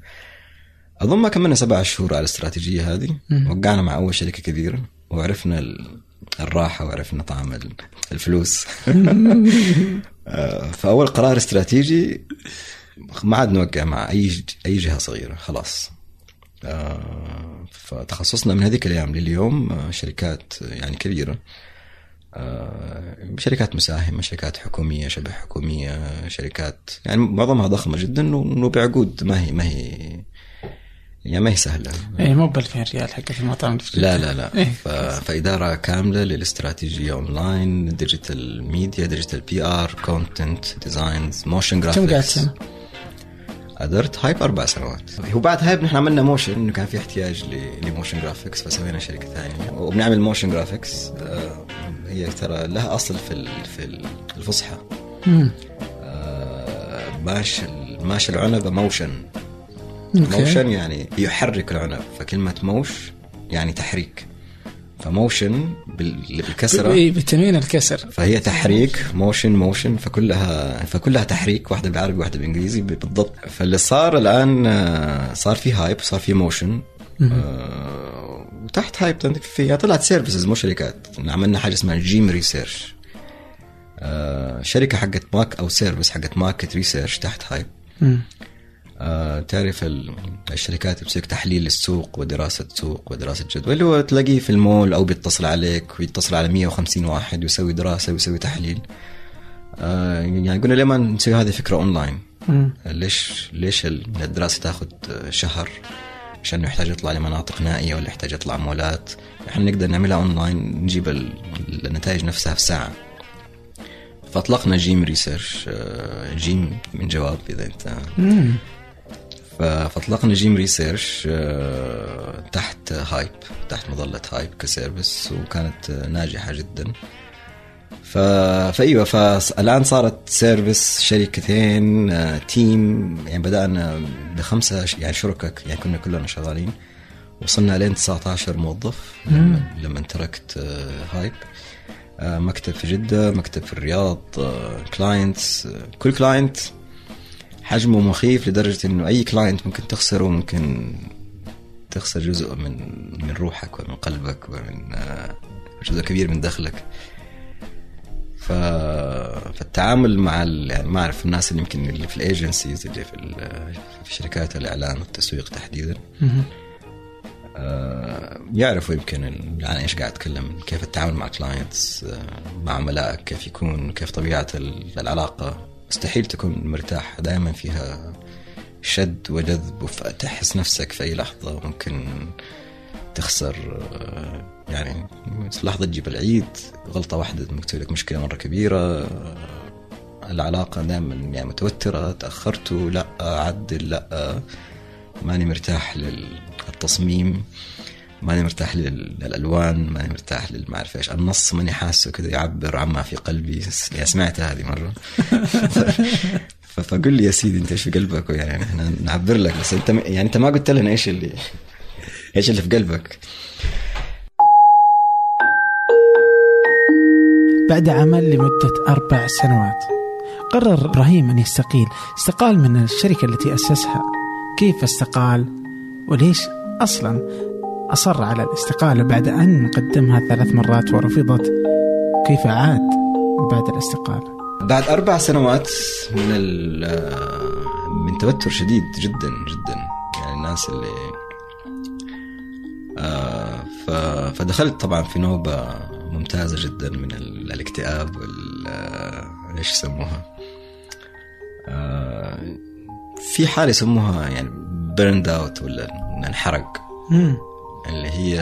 أظن ما كملنا سبع شهور على الاستراتيجية هذه، وقعنا مع أول شركة كبيرة وعرفنا ال الراحة وعرفنا طعم الفلوس. فأول قرار استراتيجي ما عاد نوقع مع أي أي جهة صغيرة خلاص. فتخصصنا من هذيك الأيام لليوم شركات يعني كبيرة، شركات مساهمة، شركات حكومية، شبه حكومية، شركات يعني معظمها ضخمة جدا وبعقود ما هي ما هي يا ما هي سهلة. إيه مو بالفين ريال حقت المطاعم. لا لا لا. إيه. ف... فإدارة كاملة للاستراتيجية أونلاين، ديجيتال ميديا، ديجيتال بي آر، كونتنت، ديزاينز، موشن جرافيكس. كم قعدت؟ قدرت هايب أربع سنوات. وبعد هايب نحن عملنا موشن، إنه كان في احتياج ل... لموشن جرافيكس، فسوينا شركة ثانية وبنعمل موشن جرافيكس. آه هي ترى لها أصل في ال... في الفصحى. آه ماش ماش العنب موشن. موشن يعني يحرك العنب، فكلمة موش يعني تحريك، فموشن بالكسرة بتنوين الكسر، فهي تحريك، موشن موشن، فكلها فكلها تحريك، واحدة بالعربي واحدة بالإنجليزي بالضبط. فاللي صار الآن صار في هايب، صار في موشن، آه وتحت هايب فيها طلعت سيرفيسز مو شركات. عملنا حاجة اسمها جيم ريسيرش، آه شركة حقت ماك أو سيرفيس حقت ماركت ريسيرش تحت هايب. آه تعرف الشركات بسيك تحليل السوق ودراسة سوق ودراسة جدوى اللي هو تلاقيه في المول أو بيتصل عليك ويتصل على مية وخمسين واحد ويسوي دراسة ويسوي تحليل. آه يعني قلنا ليه ما نسوي هذه فكرة أونلاين؟ مم. ليش ليش الدراسة تأخذ شهر عشان يحتاج يطلع لمناطق نائية ولا يحتاج يطلع مولات؟ نحن نقدر نعملها أونلاين، نجيب النتائج نفسها في ساعة. فأطلقنا جيم ريسيرش، جيم من جواب إذا أنت. مم. فأطلقنا جيم ريسيرش تحت هايب، تحت مظلة هايب كسيرفيس، وكانت ناجحة جدا. ف... فأيوة فالآن صارت سيرفيس، شركتين، تيم، يعني بدأنا بخمسة يعني شركة، يعني كنا كلنا شغالين، وصلنا لين تسعة عشر موظف لما, لما تركت هايب. مكتب في جدة، مكتب في الرياض، كلاينتس، كل كلاينت حجمه مخيف لدرجة أنه أي كلاينت ممكن تخسره، ممكن تخسر جزء من من روحك ومن قلبك ومن جزء كبير من دخلك. فالتعامل مع يعني ما أعرف الناس اللي يمكن اللي في الايجنسيز اللي في, في شركات الإعلان والتسويق تحديدا آه يعرفوا يمكن يعني إيش قاعد أتكلم، كيف التعامل مع كلاينتس، آه مع عملائك كيف يكون، كيف طبيعة العلاقة. مستحيل تكون مرتاح، دائما فيها شد وجذب، وتحس نفسك في أي لحظة ممكن تخسر. آه يعني في لحظة تجيب العيد، غلطة واحدة ممكن لك مشكلة مرة كبيرة. آه العلاقة دائما يعني متوترة، تأخرتوا، لا عدل، لا ماني مرتاح للتصميم، ماني مرتاح للألوان، ماني مرتاح للمعرفة إيش النص، ماني حاسه كده يعبر عما في قلبي. سمعت هذه مرة فقل لي يا سيدي أنت إيش في قلبك، يعني إحنا نعبر لك، بس أنت يعني أنت ما قلت لنا إيش اللي إيش اللي في قلبك. بعد عمل لمدة أربع سنوات قرر إبراهيم أن يستقيل. استقال من الشركة التي أسسها. كيف استقال؟ وليش أصلا أصر على الاستقالة بعد أن قدمها ثلاث مرات ورفضت؟ كيف عاد بعد الاستقالة؟ بعد أربع سنوات من من توتر شديد جدا جدا، يعني الناس اللي آه فدخلت طبعا في نوبة ممتازة جدا من الاكتئاب وال إيش يسموها، آه في حالة يسموها يعني بيرند اوت ولا ننحرق، اللي هي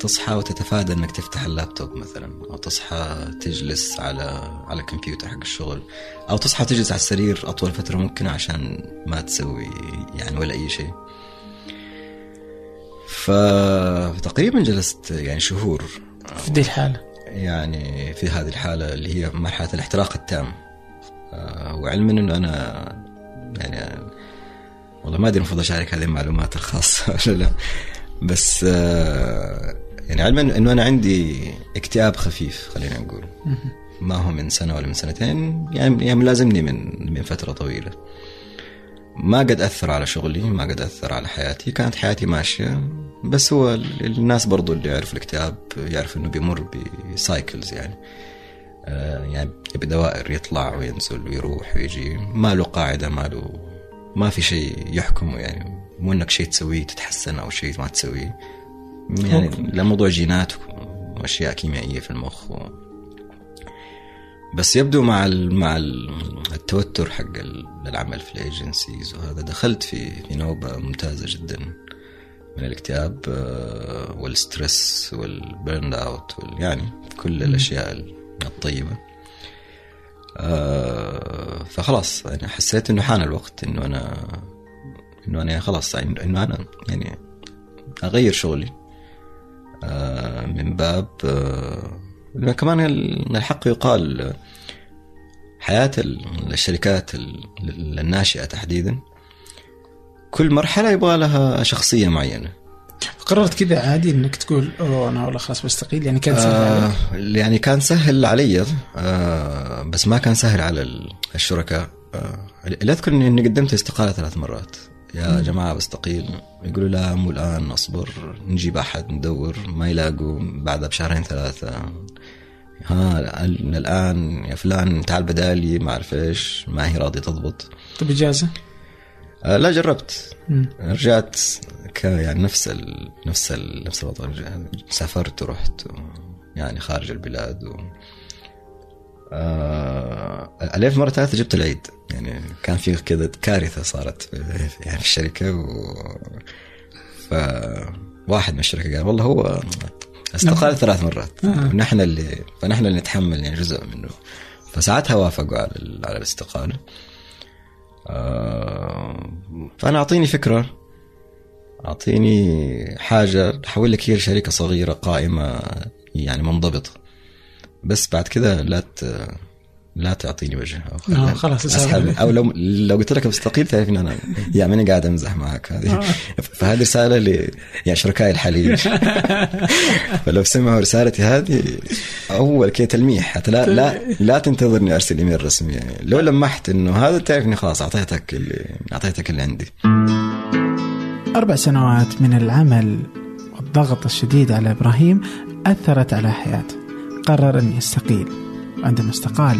تصحى وتتفادى انك تفتح اللابتوب مثلا، او تصحى تجلس على على الكمبيوتر حق الشغل، او تصحى تجلس على السرير اطول فترة ممكنة عشان ما تسوي يعني ولا اي شيء. فتقريبا جلست يعني شهور في دي الحالة، يعني في هذه الحالة اللي هي مرحلة الاحتراق التام. وعلما أنه أنا يعني والله ما أدري المفروض أشارك هذه المعلومات الخاصة ولا لا، بس يعني علما أنه أنا عندي اكتئاب خفيف، خلينا نقول ما هو من سنة ولا من سنتين، يعني ملازمني من من فترة طويلة. ما قد أثر على شغلي، ما قد أثر على حياتي، كانت حياتي ماشية. بس هو الناس برضو اللي يعرف الاكتئاب يعرف أنه بيمر بسايكلز، يعني يعني بدوائر، يطلع وينزل ويروح ويجي، ما له قاعدة، ما له ما في شيء يحكمه. يعني مو انك شيء تسويه تتحسن او شيء ما تسويه، يعني لا موضوع جينات واشياء كيميائية في المخ و... بس يبدو مع ال... مع التوتر حق العمل في الايجنسيز وهذا، دخلت في في نوبة ممتازة جدا من الاكتئاب والستريس والبرن اوت وال... يعني كل الاشياء الطيبة. آه فخلاص أنا حسيت إنه حان الوقت إنه أنا إنه أنا خلاص إنه أنا يعني أغير شغلي، آه من باب آه كمان الحق يقال، حياة الشركات الناشئة تحديدا كل مرحلة يبغى لها شخصية معينة. قررت كذا عادي انك تقول اوه انا والله خلاص بستقيل؟ يعني كان سهل آه يعني كان سهل علي، آه بس ما كان سهل على الشركاء. آه لا اذكر اني قدمت استقالة ثلاث مرات، يا م. جماعة بستقيل، يقولوا لا مو الان، اصبر نجيب احد، ندور، ما يلاقوا، بعدها بشهرين ثلاثة ها من الآن يا فلان تعال بدالي ما أعرف إيش، ما هي راضية تضبط. طب إجازة؟ آه لا جربت. مم. رجعت ك يعني نفس ال... نفس ال... نفس الوضع، سافرت ورحت و... يعني خارج البلاد و... آه... ألف مرة ثالثة جبت العيد، يعني كان في كذا كارثة صارت في... يعني في الشركة و... فواحد من الشركة قال والله هو استقال ثلاث مرات آه. نحن اللي فنحن اللي نتحمل يعني جزء منه، فساعتها وافقوا على ال... على الاستقالة. آه... فأنا أعطيني فكرة، أعطيني حاجة، حول لك هي شركة صغيرة قائمة يعني منضبطة، بس بعد كده لا ت... لا تعطيني وجه أو آه خلاص أو لو لو قلت لك بستقيل تعرفين أنا يعني أنا قاعد أمزح معك هذه آه. فهذه رسالة ل يعني شركائي الحاليين فلو سمعوا رسالتي هذه أول كي تلميح، حتى لا لا لا تنتظرني أرسل إيميل رسمي، يعني لو لمحت إنه هذا تعرفني خلاص أعطيتك اللي أعطيتك اللي عندي. أربع سنوات من العمل والضغط الشديد على إبراهيم أثرت على حياته، قرر أن يستقيل. عندما استقال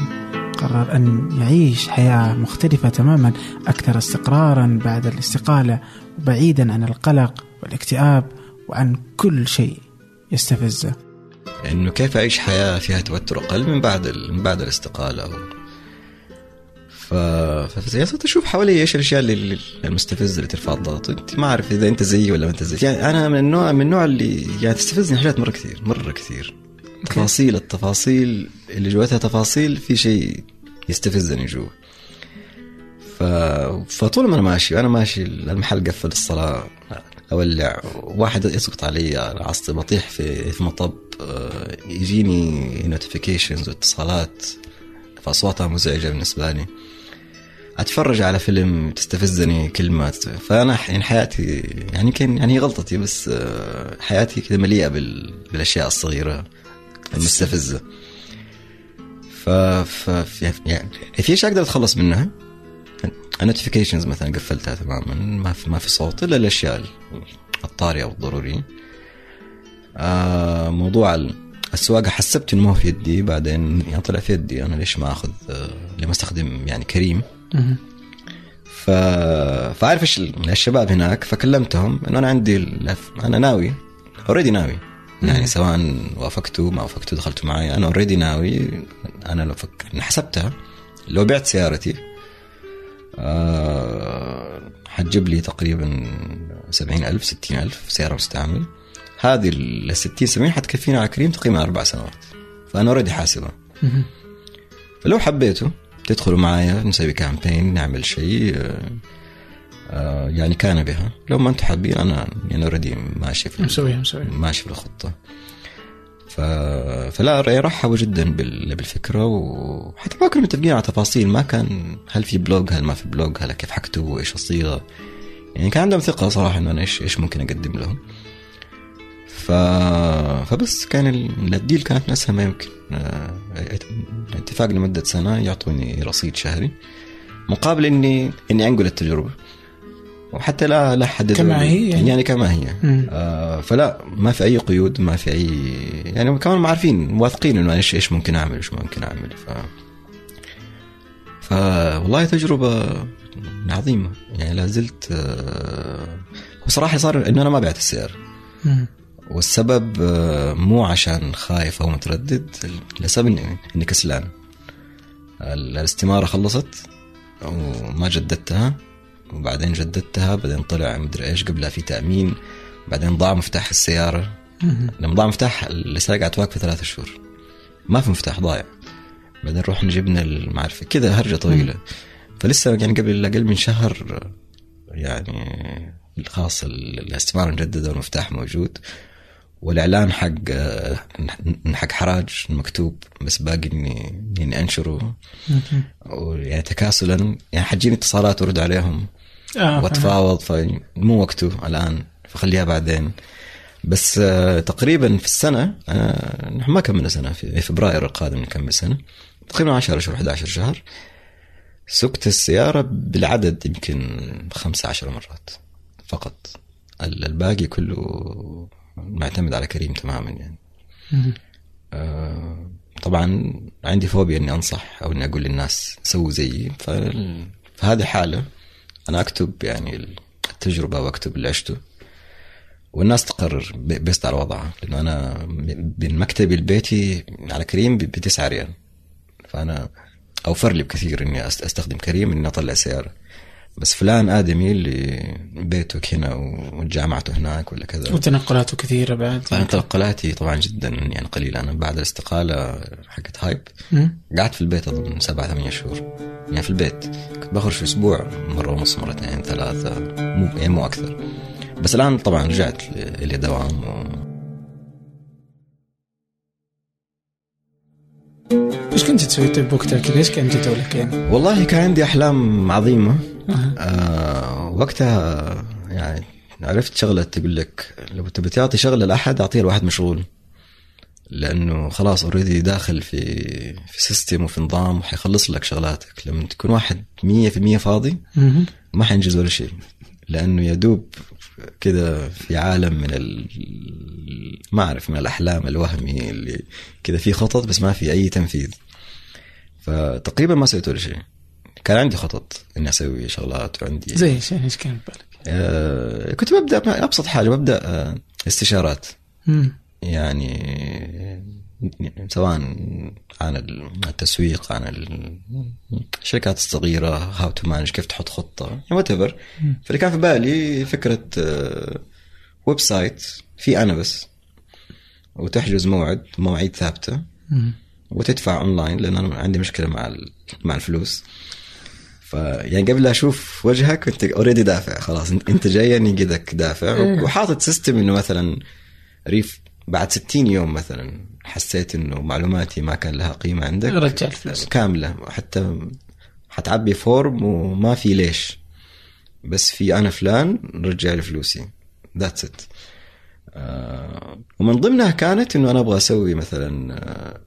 قرر أن يعيش حياة مختلفة تماما، أكثر استقرارا بعد الاستقالة، وبعيدا عن القلق والاكتئاب وعن كل شيء يستفزه. إنه كيف أعيش حياة فيها توتر أقل من بعد من بعد الاستقالة. ففزي صرت أشوف حوالي إيش الأشياء اللي المستفزة اللي ترفع الضغط. أنت ما أعرف إذا أنت زيي ولا ما أنت زيي، يعني أنا من النوع من النوع اللي يعني تستفزني حاجات مرة كثير مرة كثير تفاصيل التفاصيل اللي جواتها تفاصيل، في شيء يستفزني جوا. ف... فطول ما أنا ماشي أنا ماشي المحل قفل الصلاة أولع، واحد يسقط علي عصبي بطيح في في مطب، يجيني نوتيفيكيشنز واتصالات فأصواتها مزعجة بالنسبة لي، أتفرج على فيلم تستفزني كلمات. فأنا يعني حياتي يعني كان يعني غلطتي، بس حياتي كده مليئة بال... بالأشياء الصغيرة المستفزة. ف ف يعني في شيء أقدر أتخلص منها، النوتيفيكيشنز مثلا قفلتها تماما، ما في ما في صوت إلا الأشياء الطارئة والضرورية. آه موضوع السواقة حسبت إنه ما في يدي، بعدين يعني طلع في يدي، أنا ليش ما أخذ ليه ما أستخدم يعني كريم. ف فعارف إيش الشباب هناك، فكلمتهم إنه أنا عندي أنا ناوي أوريدي ناوي يعني سواء وافقتوا ما وافقتوا دخلتوا معي، أنا أوريدي ناوي. أنا لو فك... أنا حسبتها لو بعت سيارتي أه... حتجيب لي تقريبا سبعين ألف ستين ألف سيارة مستعمل، هذه الستين سبعين حتكفينا على كريم تقريبا أربع سنوات، فأنا أوريدي حاسبة. فلو حبيتوا تدخلوا معايا نسوي كامبين نعمل شيء أه... يعني كان بها، لو ما أنتم حابين أنا يعني أوريدي ماشي في مسوي ماشي في الخطة. ف... فلا رحبوا جدا بال... بالفكرة، وحتى ما كنا متفقين على تفاصيل، ما كان هل في بلوج هل ما في بلوج هل كيف حكتوا إيش الصيغة، يعني كان عندهم ثقة صراحة إن أنا إيش إيش ممكن أقدم لهم. ف... فبس كان ال... الديل كانت من أسهل ما يمكن، اتفاق لمدة سنة يعطوني رصيد شهري مقابل إني إني أنقل التجربة، وحتى لا لا حد كما هي يعني, يعني كما هي آه فلا ما في أي قيود، ما في أي يعني كمان ما عارفين واثقين إنه إيش إيش ممكن أعمل إيش ممكن أعمل. ف فوالله تجربة عظيمة يعني لازلت آه وصراحة صار إنه أنا ما بعت السيارة، والسبب آه مو عشان خايف أو متردد، لسبب إني إني كسلان، الاستمارة خلصت وما جددتها، وبعدين جددتها بعدين طلع مدري ايش قبلها في تأمين، بعدين ضاع مفتاح السيارة لما ضاع مفتاح السيارة قعدت واقفة ثلاثة شهور ما في مفتاح ضايع، بعدين روحنا جبنا المعرفة كذا هرجة طويلة. فلسه يعني قبل أقل من شهر يعني الخاص الاستمارة مجددة والمفتاح موجود، والإعلان حق حق حراج مكتوب بس باقي إني إني أنشره ويعني تكاسلا يعني حجيني اتصالات ورد عليهم آه واتفاوض، فمو وقته الآن فخليها بعدين. بس تقريبا في السنة نحن ما كملنا سنة، في فبراير القادم نكمل سنة، تقريبا عشرة شهور إحدى عشر شهر سكت السيارة بالعدد يمكن خمسة عشر مرات فقط، الباقي كله معتمد على كريم تماما يعني. آه طبعا عندي فوبيا اني انصح او اني اقول للناس سووا زيي. فهذه حاله انا اكتب يعني التجربه واكتب اللي عشته والناس تقرر بيست على وضعها. لانه انا من مكتبي لبيتي على كريم بتسعة ريال، فانا اوفر لي بكثير اني استخدم كريم اني اطلع سياره. بس فلان آدمي اللي بيتك هنا وجامعته هناك ولا كذا، وتنقلاته كثيرة بعد. طبعا تنقلاتي طبعا جدا يعني قليلة. أنا بعد الاستقالة حقت هايب قعدت في البيت أظن سبعة ثمانية شهور يعني في البيت، كنت بخرج في أسبوع مرة ونص مرتين يعني ثلاثة، مو يعني مو أكثر. بس الآن طبعا رجعت إلى دوام و... إيش كنت تسوي طيب وقتها؟ إيش كنت تقولك يعني؟ والله كان عندي أحلام عظيمة. أه. آه وقتها يعني عرفت شغلة تقولك لو تبي تعطي شغلة لأحد أعطيه لواحد مشغول، لأنه خلاص أوريدي داخل في في سيستم وفي نظام وحيخلص لك شغلاتك. لما تكون واحد مية في المية فاضي ما حينجز ولا شيء، لأنه يدوب كده في عالم من المعرف من الأحلام الوهمي اللي كده فيه خطط بس ما في أي تنفيذ. فتقريبا ما سويت ولا شيء. كان عندي خطط إني أسوي شغلات وعندي زي إيش إيش كان بالك؟ آه كنت ببدأ أبسط حاجة، ببدأ آه استشارات مم. يعني سواء عن التسويق، عن الشركات الصغيرة، هاو تو مانج، كيف تحط خطة، whatever. فاللي كان في بالي فكرة ويب سايت فيه أنا بس، وتحجز موعد مواعيد ثابتة وتدفع أونلاين، لأن أنا عندي مشكلة مع مع الفلوس. فيعني قبل أشوف وجهك أنت أوريدي دافع، خلاص أنت جاي يعني قدك دافع، وحاطط سيستم إنه مثلا ريف بعد ستين يوم مثلا حسيت إنه معلوماتي ما كان لها قيمة عندك رجع الفلوس كاملة، حتى حتعبي فورم وما في ليش، بس في أنا فلان رجع لي فلوسي that's it. آه ومن ضمنها كانت إنه أنا أبغى أسوي مثلا آه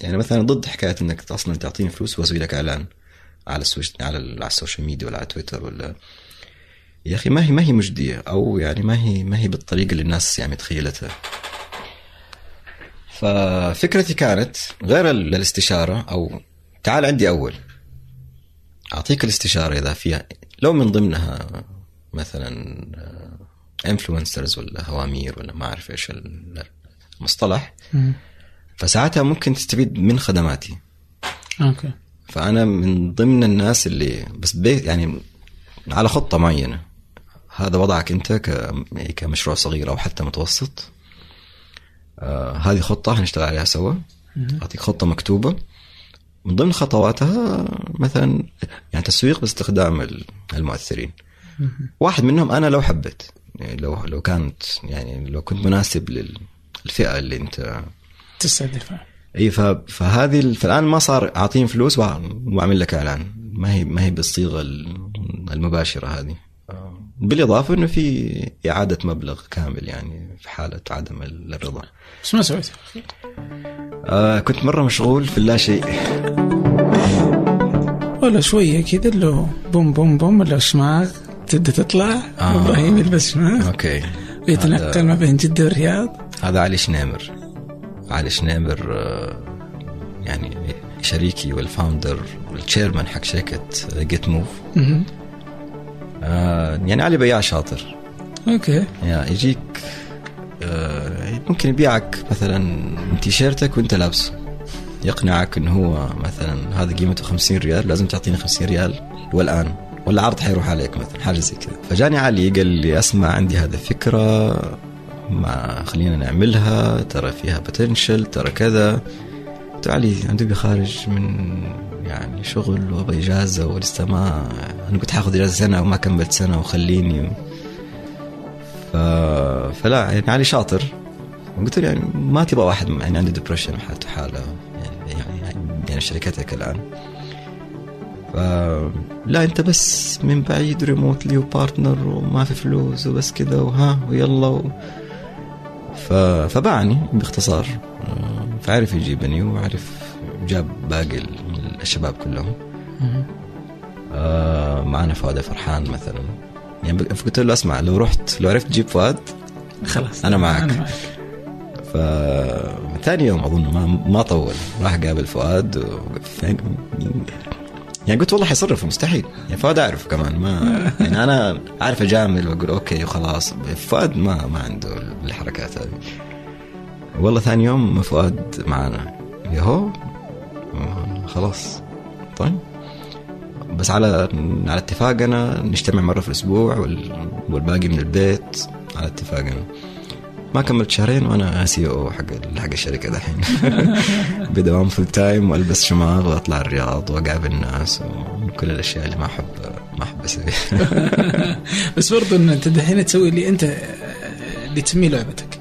يعني مثلا ضد حكاية إنك أصلا تعطيني فلوس وأسوي لك إعلان على السوش على على السوشيال ميديا ولا على تويتر ولا، يا أخي ما هي ما هي مجدية، أو يعني ما هي ما هي بالطريقة اللي الناس يعني تخيلتها. ففكرتي كانت غير الاستشارة، أو تعال عندي أول أعطيك الاستشارة إذا فيها، لو من ضمنها مثلا إنفلونسرز ولا هوامير ولا ما أعرف إيش المصطلح، فساعتها ممكن تستفيد من خدماتي. أوكي. فأنا من ضمن الناس اللي بس يعني على خطة معينة، هذا وضعك أنت كمشروع صغير أو حتى متوسط، آه، هذه خطة هنشتغل عليها سوا، أعطيك خطة مكتوبة من ضمن خطواتها مثلا يعني تسويق باستخدام المؤثرين. مم. واحد منهم أنا لو حبيت يعني لو لو كانت يعني لو كنت مناسب للفئة اللي أنت تستهدفها. أي فهذه فالآن ما صار أعطيهم فلوس وأعمل لك إعلان، ما هي ما هي بالصيغة المباشرة هذه. بالإضافة إنه في إعادة مبلغ كامل يعني في حالة عدم الرضا. بس ما سويت. آه كنت مرة مشغول في لا شيء. ولا شوية كده اللي بوم بوم بوم الأشماغ تبدأ تطلع. آه. إبراهيم يلبس شماغ. أوكي. ويتنقل ما بين جدة والرياض. هذا علي شنامر. علي شنامر آه يعني شريكي والفاوندر والتشيرمان حق شركة getmove. م- آه يعني علي بياع شاطر. اوكي. يعني يجيك آه ممكن يبيعك مثلا تيشيرتك وانت لابسه، يقنعك انه هو مثلا هذا قيمته خمسين ريال لازم تعطيني خمسين ريال والان ولا عرض حيروح عليك مثلا، حاجه زي كذا. فجاني علي قال لي اسمع عندي هذه فكره، ما خلينا نعملها، ترى فيها بوتنشل، ترى كذا. قلت علي عنده بخارج من يعني شغل وابغى إجازة ولسه ما، أنا كنت حاخذ إجازة سنة وما كملت سنة وخليني و... ف... فلا يعني علي شاطر. قلت له يعني ما تبغى واحد يعني عنده ديبريشن وحالته حالة يعني يعني, يعني شركتك الآن، ف... لا أنت بس من بعيد ريموتلي وبارتنر وما في فلوس وبس كذا وها ويلا و... ف... فباعني باختصار. فعرف يجيبني وعرف جاب باقي الشباب كلهم. آه معنا فؤاد فرحان مثلا، يعني قلت له اسمع لو رحت لو عرفت تجيب فؤاد خلاص أنا معك. فثاني يوم أظن ما ما طول راح قابل فؤاد. يعني قلت والله حيصرف مستحيل، يعني فؤاد أعرف كمان ما يعني أنا عارف أجامل وأقول أوكي خلاص، فؤاد ما ما عنده الحركات هذه. والله ثاني يوم فؤاد معنا يهو خلاص. طيب بس على على اتفاقنا نجتمع مرة في الأسبوع والباقي من البيت، على اتفاقنا. ما كملت شهرين وأنا سي او حق حق الشركة دحين بدوام فول تايم، وألبس شماغ وأطلع الرياض وأقابل الناس وكل الأشياء اللي ما أحب ما أحب أسويها. بس برضو إن أنت دحين تسوي اللي أنت اللي تسميه لعبتك،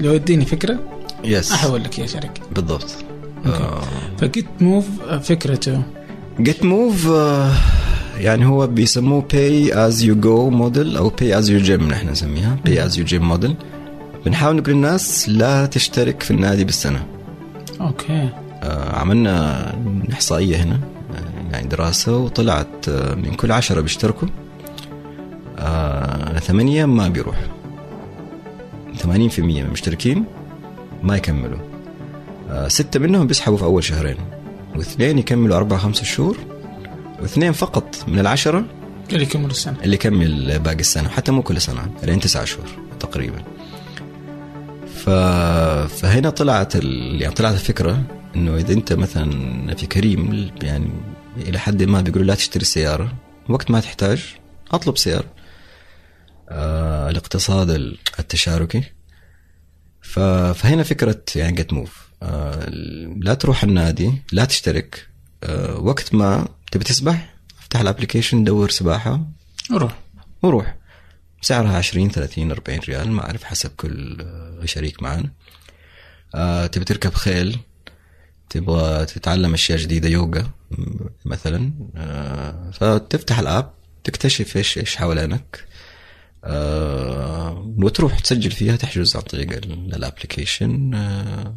لو اديني فكرة يس أحول لك يا شركة. بالضبط. آه. فجيت موف فكرته جيت موف آه يعني هو بيسموه pay as you go model أو pay as you gym، نحن نسميها pay as you gym model. بنحاول نقول للناس لا تشترك في النادي بالسنة. أوكي. آه عملنا إحصائية هنا يعني دراسة، وطلعت آه من كل عشرة بيشتركوا آه ثمانية ما بيروح، ثمانين في المية من المشتركين ما يكملوا. آه ستة منهم بيسحبوا في أول شهرين، واثنين يكملوا أربعة خمسة شهور، واثنين فقط من العشرة اللي يكملوا السنة، اللي يكمل باقي السنة، حتى مو كل سنة، لين تسعة شهور تقريبا. فهنا طلعت ال... يعني طلعت الفكرة إنه إذا أنت مثلا في كريم يعني إلى حد ما بيقولوا لا تشتري سيارة، وقت ما تحتاج أطلب سيارة. آه... الاقتصاد التشاركي. ف... فهنا فكرة يعني get move. آه... لا تروح النادي، لا تشترك. آه... وقت ما تبي تسبح افتح الابليكيشن، دور سباحة وروح وروح سعرها عشرين ثلاثين أربعين ريال، ما أعرف حسب كل شريك معنا. أه، تبي تركب خيل، تبغى تتعلم أشياء جديدة يوغا مثلا، أه، فتفتح الآب تكتشف إيش إيش حوالينك، أه، وتروح تسجل فيها، تحجز عن طريق الابليكيشن، أه،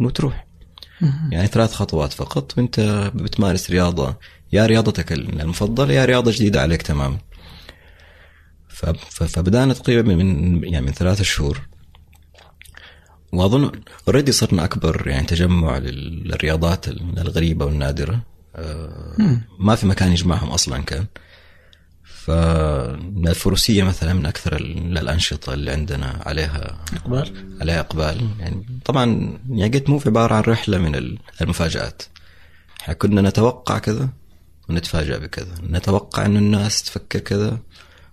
وتروح. يعني ثلاث خطوات فقط وأنت بتمارس رياضة، يا رياضتك المفضلة يا رياضة جديدة عليك تماما. فبدأنا تقريبا من يعني من ثلاثة شهور، وأظن أريد صرنا أكبر يعني تجمع للرياضات الغريبة والنادرة، ما في مكان يجمعهم أصلا كان. فالفروسية مثلا من أكثر الأنشطة اللي عندنا عليها إقبال، عليها إقبال. يعني طبعا يعني جت مو في عبارة عن رحلة من المفاجآت، إحنا كنا نتوقع كذا ونتفاجأ بكذا، نتوقع إن الناس تفكر كذا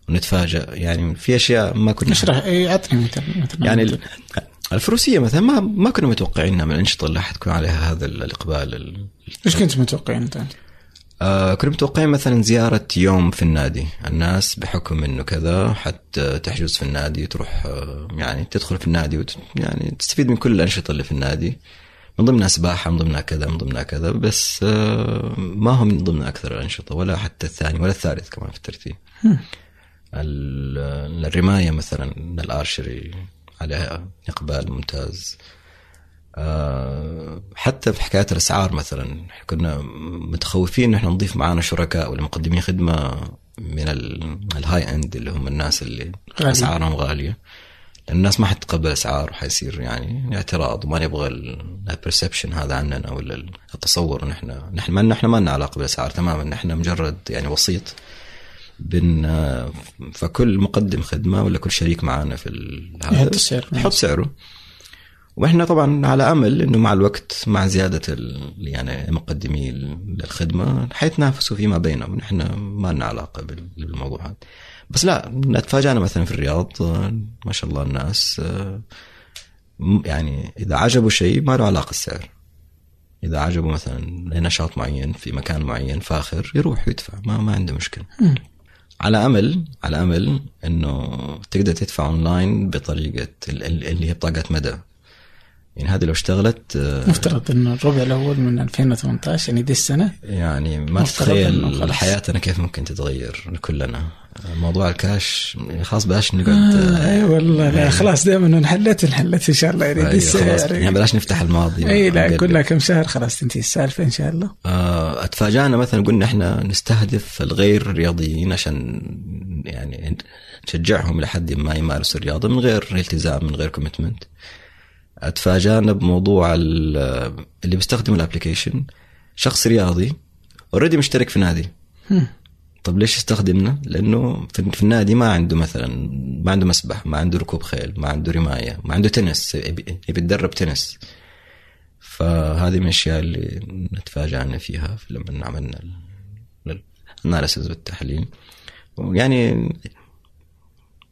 ونتفاجأ. يعني في أشياء ما كنا نشرح. أعطني مثلا يعني الفروسية مثلا ما ما كنا متوقعينها من الأنشطة اللي حتكون عليها هذا الإقبال. ال... إيش كنت متوقعين أنت؟ آه كنا متوقعين مثلا زيارة يوم في النادي، الناس بحكم إنه كذا حتى تحجز في النادي، تروح يعني تدخل في النادي وت... يعني تستفيد من كل الأنشطة اللي في النادي، من ضمنها سباحة، من ضمنها كذا، من ضمنها كذا. بس آه ما هم من ضمن أكثر الأنشطة، ولا حتى الثاني ولا الثالث كمان في الترتيب. الرماية مثلا الارشري عليها إقبال ممتاز. حتى في حكاية الأسعار مثلا كنا متخوفين إن احنا نضيف معانا شركاء ولا مقدمين خدمة من الهاي اند اللي هم الناس اللي غالية. أسعارهم غالية، لأن الناس ما حتقبل أسعار وحيصير يعني اعتراض، وما نبغى البرسبشن هذا عننا ولا التصور إن احنا نحن ما نحن ما لنا علاقة بالأسعار تماما، نحن مجرد يعني وسيط بن. فكل مقدم خدمة ولا كل شريك معانا في الحط سعر. سعره. وإحنا طبعا على أمل إنه مع الوقت مع زيادة يعني مقدمي الخدمة حيتنافسوا فيما بينهم، إحنا ما لنا علاقة بالموضوع هذا. بس لا نتفاجأنا مثلا في الرياض ما شاء الله الناس يعني إذا عجبوا شيء ما له علاقة السعر، إذا عجبوا مثلا نشاط معين في مكان معين فاخر يروح يدفع، ما ما عنده مشكلة. م. على أمل على أمل إنه تقدر تدفع أونلاين بطريقة اللي هي بطاقة مدى. يعني هذه لو اشتغلت نفترض إن الربع الأول من ألفين وثمانية عشر يعني دي السنة، يعني ما تتخيل الحياة أنا كيف ممكن تتغير كلنا. موضوع الكاش خلاص بلاش نقعد. آه أي والله لا خلاص دائما نحلت نحلت إن شاء الله يعني دي السنة، يعني بلاش نفتح الماضي. أي لا كلها كم شهر خلاص تنتهي السالفة إن شاء الله. آه أتفاجأنا مثلا قلنا إحنا نستهدف الغير رياضيين عشان يعني نشجعهم لحد ما يمارسوا الرياضة من غير التزام من غير كوميتمنت. اتفاجأنا بموضوع اللي بيستخدم الابليكيشن شخص رياضي اوريدي مشترك في نادي. طب ليش يستخدمنا؟ لانه في النادي ما عنده مثلا ما عنده مسبح، ما عنده ركوب خيل، ما عنده رمايه، ما عنده تنس، يتدرب تنس. فهذه من الاشياء اللي نتفاجأنا فيها لما عملنا الاناليسز والتحليل. ويعني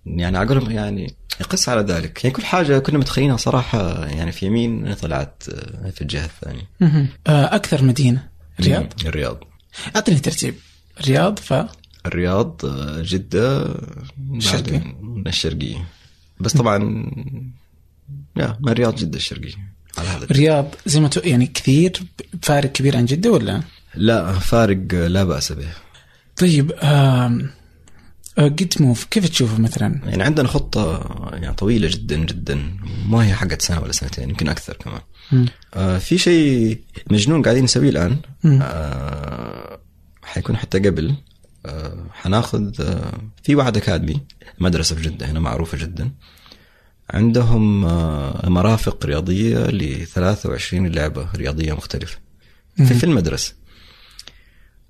يعني اقولهم يعني يقص على ذلك، يعني كل حاجه كنا متخيلينها صراحه يعني في يمين طلعت في الجهه الثانيه. اكثر مدينه الرياض. الرياض اعطني ترتيب الرياض. ف الرياض، جده، الشرقيه. الشرقيه بس طبعا لا، ما الرياض جده الشرقيه على هذا. الرياض زي ما تقول يعني كثير فارق كبير عن جده ولا لا؟ فارق لا بأس به. طيب جيت موف كيف تشوفه مثلا؟ يعني عندنا خطة يعني طويلة جدا جدا، ما هي حقت سنة ولا سنتين، يمكن أكثر كمان. آه في شيء مجنون قاعدين نسويه الآن، آه حيكون حتى قبل، آه حناخذ آه في وعد أكاديمي، مدرسة في جدة هنا معروفة جدا، عندهم آه مرافق رياضية لثلاثة وعشرين لعبة رياضية مختلفة في, في المدرسة.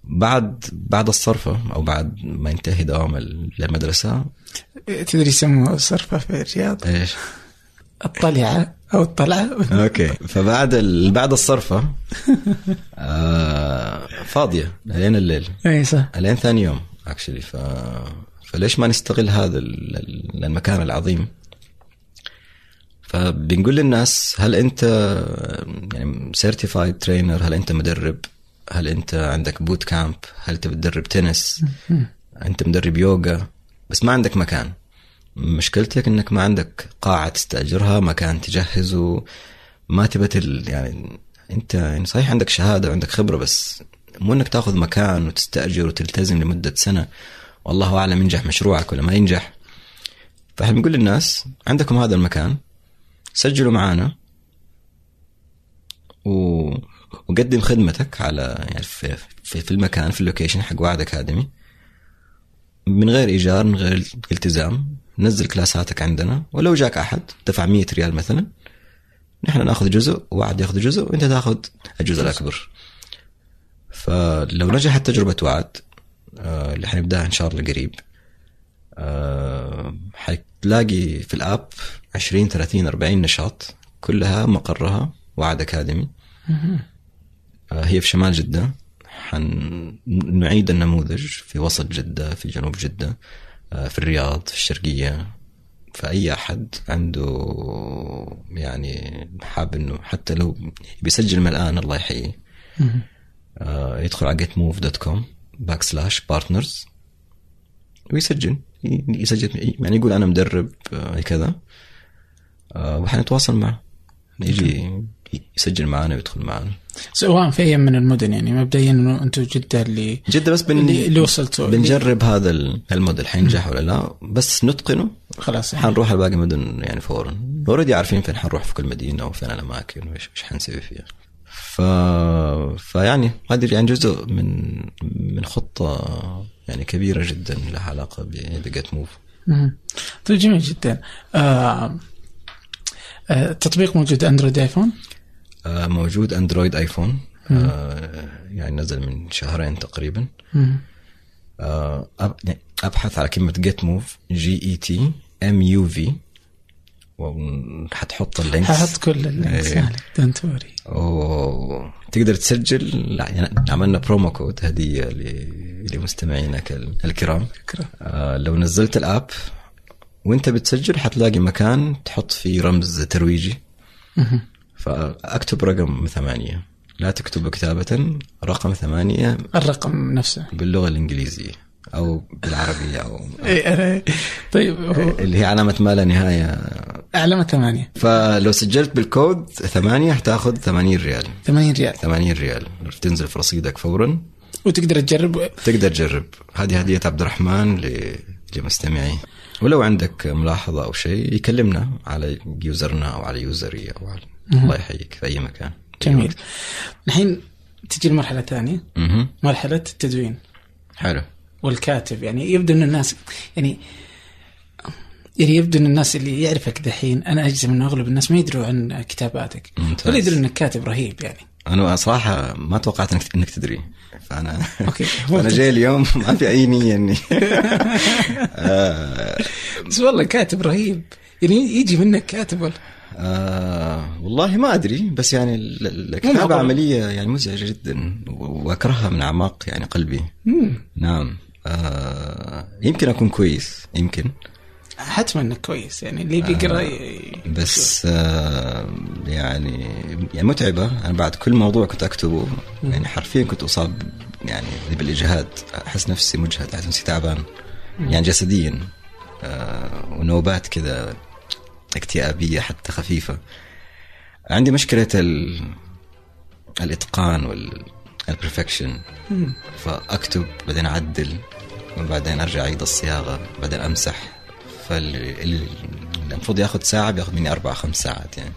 بعد بعد الصرفة أو بعد ما ينتهي دوام المدرسة، تدري يسموها الصرفة في الرياض؟ إيش؟ الطلعة أو الطلعة. أوكي. فبعد ال... بعد الصرفة آه... فاضية لين الليل. أي صح. لين ثاني يوم actually. ف... فليش ما نستغل هذا ال... المكان العظيم؟ فبنقول للناس هل أنت يعني certified trainer؟ هل أنت مدرب؟ هل أنت عندك بوت كامب؟ هل أنت بتدرب تنس؟ أنت مدرب يوغا؟ بس ما عندك مكان. مشكلتك إنك ما عندك قاعة تستأجرها، مكان تجهزه، ما تبتل يعني. أنت يعني صحيح عندك شهادة وعندك خبرة، بس مو إنك تأخذ مكان وتستأجر وتلتزم لمدة سنة والله أعلم ينجح مشروعك ولا ما ينجح. فإحنا بنقول للناس عندكم هذا المكان، سجلوا معانا و وقدم خدمتك على يعني في, في, في المكان في اللوكيشن حق وعد أكاديمي، من غير إيجار، من غير التزام. نزل كلاساتك عندنا، ولو جاك أحد دفع مية ريال مثلا، نحن نأخذ جزء، وعد يأخذ جزء، وإنت تأخذ الجزء الأكبر. فلو نجحت تجربة وعد آه اللي حنبدأها إن شاء الله قريب، آه حتلاقي في الآب عشرين ثلاثين أربعين نشاط، كلها مقرها وعد أكاديمي. هي في شمال جدة، حنعيد النموذج في وسط جدة، في جنوب جدة، في الرياض، في الشرقية. فأي أحد عنده يعني حاب إنه حتى لو بيسجل من الآن الله يحييه، يدخل على جيت موف دوت كوم باك سلاش بارتنرز ويسجل يسجل يعني يقول أنا مدرب كذا، وحنتواصل معه يجي يسجل معانا ويدخل معانا، سواء في أي من المدن. يعني مبدئيا إنه أنتوا جدة اللي جدة بس بن... اللي وصلتوا بنجرب اللي... هذا الموديل حينجح ولا لا، بس نتقنه خلاص حنروح الباقي مدن يعني فورا. أوريدي عارفين فين حنروح في كل مدينة وفين الأماكن وإيش إيش حنسوي فيها. ف فيعني هذا يعني جزء من من خطة يعني كبيرة جدا لها علاقة ب getmove. طيب جميل جدا. آه... آه... التطبيق موجود أندرويد آيفون؟ موجود أندرويد آيفون، آه يعني نزل من شهرين تقريبا. آه أبحث على كلمة getmove جي إي تي إم يو في وحتحط اللينكس، ححط كل اللينكس يعني دونت وري. وتقدر تسجل، عملنا برومو كود هدية لمستمعينا الكرام. آه لو نزلت الآب وانت بتسجل حتلاقي مكان تحط فيه رمز ترويجي، فأكتب رقم ثمانية، لا تكتب كتابة، رقم ثمانية، الرقم نفسه باللغة الإنجليزية أو بالعربية أو طيب اللي هي علامة ما لا نهاية، علامة ثمانية. فلو سجلت بالكود ثمانية هتاخد ثمانين ريال. ثمانين ريال. ثمانين ريال تنزل في رصيدك فورا، وتقدر تجرب. تقدر تجرب. هذه هدية عبد الرحمن لمستمعي. ولو عندك ملاحظة أو شيء يكلمنا على يوزرنا أو على يوزري أو على الله يحييك في أي مكان. جميل. الحين تجي المرحلة الثانية، مرحلة التدوين. حلو. والكاتب يعني يبدو أن الناس يعني يعني يبدو أن الناس اللي يعرفك دحين أنا أجزم أن أغلب الناس ما يدروا عن كتاباتك ولا يدروا أنك كاتب رهيب. يعني أنا صراحة ما توقعت أنك أنك تدري، فأنا أوكي. فأنا جاي اليوم ما في أي نية إني بس والله كاتب رهيب، يعني يجي منك كاتب ولا آه والله ما أدري، بس يعني الكتابة عملية يعني مزعجة جدا وأكرهها من أعماق يعني قلبي. مم. نعم آه يمكن أكون كويس، يمكن حتما أنك كويس، يعني اللي بيقرأ آه بس آه يعني يعني متعبة. أنا بعد كل موضوع كنت أكتبه يعني حرفيا كنت أصاب يعني بالإجهاد، أحس نفسي مجهد، أحس نفسي تعبان يعني جسديا آه ونوبات كذا اكتئابية حتى خفيفة. عندي مشكلة ال... الإتقان والبرفكشن، فأكتب بعدين أعدل وبعدين أرجع أعيد الصياغة بعدين أمسح، فاللي المفروض يأخذ ساعة بيأخذ مني أربع خمس ساعات يعني.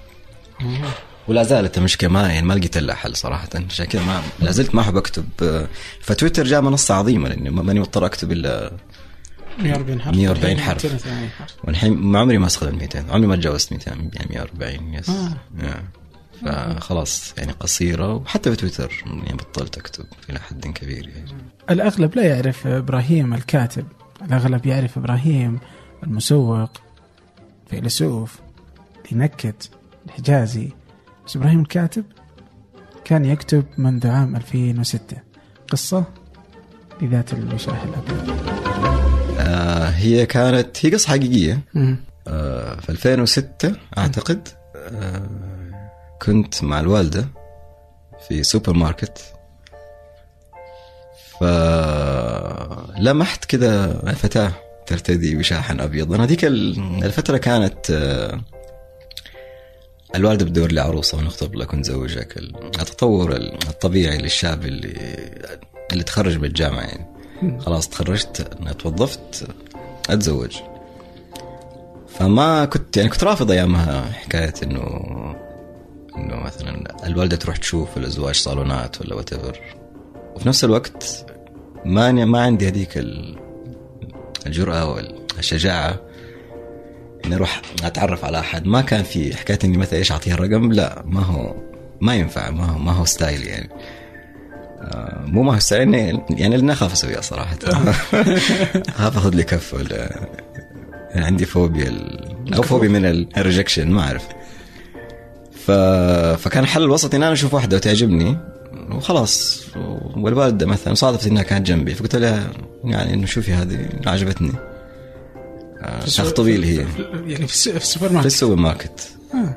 ولا زالت المشكلة ما يعني ما لقيت لها حل صراحة، عشان كذا ما لازلت ما أحب أكتب. فتويتر جاء منصة عظيمة لأني ماني مضطر أكتب إلا مية وأربعين حرف والحين ما عمري ما استخدمت مئتين، عمري ما تجاوزت مئتين يعني مية وأربعين يس آه. يعني فخلاص يعني قصيرة. وحتى في تويتر يعني بطلت أكتب إلى حد كبير يعني. الأغلب لا يعرف إبراهيم الكاتب، الأغلب يعرف إبراهيم المسوق، فيلسوف ينكت الحجازي، بس إبراهيم الكاتب كان يكتب منذ عام ألفين وستة قصة لذات الوشاح الأبيض. آه هي كانت هي قصة حقيقية آه في ألفين وستة أعتقد. آه كنت مع الوالدة في سوبر ماركت، فلمحت كده فتاة ترتدي وشاحا أبيض. أنا هذيك الفترة كانت آه الوالدة بدور لي عروسة ونخطب لك ونزوجك، التطور الطبيعي للشاب اللي اللي تخرج من الجامعة يعني. خلاص تخرجت اتوظفت اتزوج، فما كنت يعني كنت رافض ايامها حكايه انه انه مثلا الوالده تروح تشوف الازواج صالونات ولا واتيفر، وفي نفس الوقت ما ما عندي هذيك الجرأه والشجاعه اني اروح اتعرف على احد. ما كان في حكايه اني مثلا ايش اعطيها الرقم، لا ما هو ما ينفع، ما هو ما هو ستايل يعني، مو ما هستعين يعني اللي نخاف أسويها صراحة. هاف أخذ لي كف ولا يعني عندي فوبيا ال... أو فوبيا من الريجكشن ما أعرف. ف... فكان حل الوسط إن أنا أشوف واحدة وتعجبني وخلاص، والوالدة مثلا صادفت إنها كانت جنبي فقلت لها يعني إنه شوفي هذه عجبتني تخطبي لي هي يعني في السوبر ماركت في السوبر ماركت آه.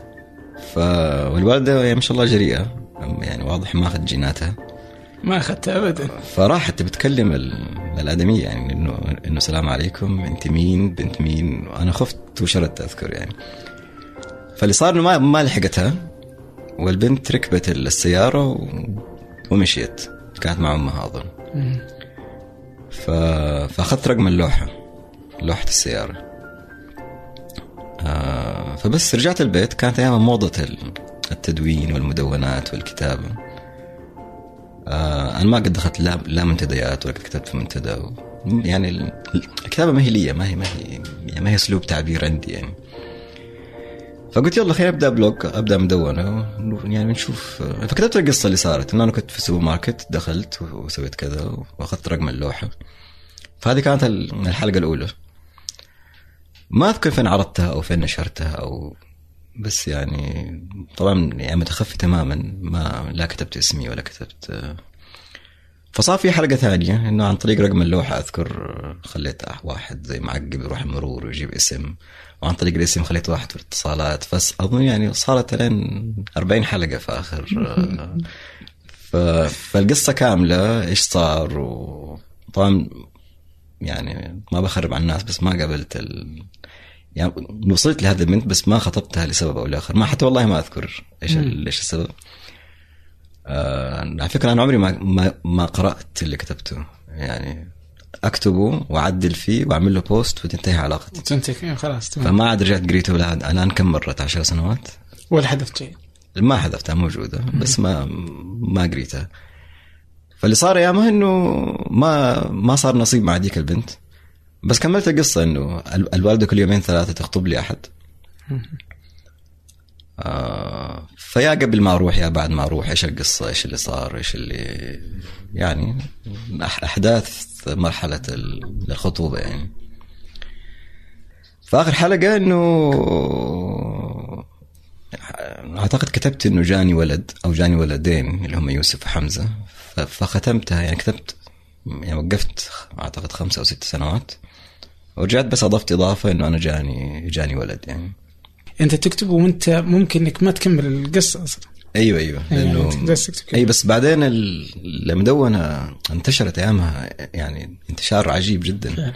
ف... والوالدة يعني ما شاء الله جريئة يعني، واضح ما أخذ جيناتها، ما أخذتها أبدا. فراحت بتكلم الآدمية يعني إنه إنه سلام عليكم، أنت مين، بنت مين؟ وأنا خفت وشردت أذكر يعني. فاللي صار إنه ما ما لحقتها، والبنت ركبت السيارة و... ومشيت، كانت مع أمها أظن. ف... فأخذت رقم اللوحة، لوحة السيارة آه... فبس رجعت البيت. كانت أيام موضة التدوين والمدونات والكتابة. أنا ما قد دخلت لا لا منتديات ولا كتبت في منتدى و... يعني الكتابة ما هي لي، ما هي ما هي ما هي أسلوب تعبير عندي يعني. فقلت يلا خلينا نبدأ بلوج، أبدأ مدونة يعني نشوف. فكتبت القصة اللي صارت إن أنا كنت في السوبر ماركت، دخلت وسويت كذا وأخذت رقم اللوحة. فهذه كانت الحلقة الأولى، ما أذكر فين عرضتها أو فين نشرتها أو، بس يعني طبعا يعني متخفي تماما، ما لا كتبت اسمي ولا كتبت. فصار في حلقة ثانية إنه عن طريق رقم اللوحة أذكر خليت واحد زي معقب يروح المرور ويجيب اسم، وعن طريق الاسم خليت واحد في الاتصالات. فس أظن يعني صارت لين أربعين حلقة في آخر ف... فالقصة كاملة إيش صار. وطبعا يعني ما بخرب على الناس، بس ما قابلت ال... يعني وصلت لهذا البنت بس ما خطبتها لسبب أو لآخر، ما حتى والله ما أذكر إيش إيش السبب. آه على فكرة أنا عمري ما ما ما قرأت اللي كتبته يعني، أكتبه وأعدل فيه وأعمل له بوست وتنتهي علاقتي. تنتهي خلاص. فما عاد رجعت قريته ولا عاد. الآن كم مرة؟ عشر سنوات. ولا حذفت شيء؟ ما حذفتها، موجودة بس ما ما قريتها. فاللي صار يا ما إنه ما ما صار نصيب مع ديك البنت. بس كملت القصة إنه الوالدة كل يومين ثلاثة تخطب لي أحد. آه فيا قبل ما أروح يا بعد ما أروح إيش القصة, إيش اللي صار, إيش اللي يعني أحداث مرحلة الخطوبة يعني. فآخر حلقة إنه أعتقد كتبت إنه جاني ولد أو جاني ولدين اللي هم يوسف وحمزة, فختمتها يعني كتبت يعني وقفت أعتقد خمسة أو ست سنوات ورجعت بس أضفت إضافة إنه أنا جاني جاني ولد يعني. أنت تكتب وأنت ممكن إنك ما تكمل القصة أصلا. أيوة أيوة لأنه أي بس بعدين المدونة انتشرت أيامها يعني انتشار عجيب جدا,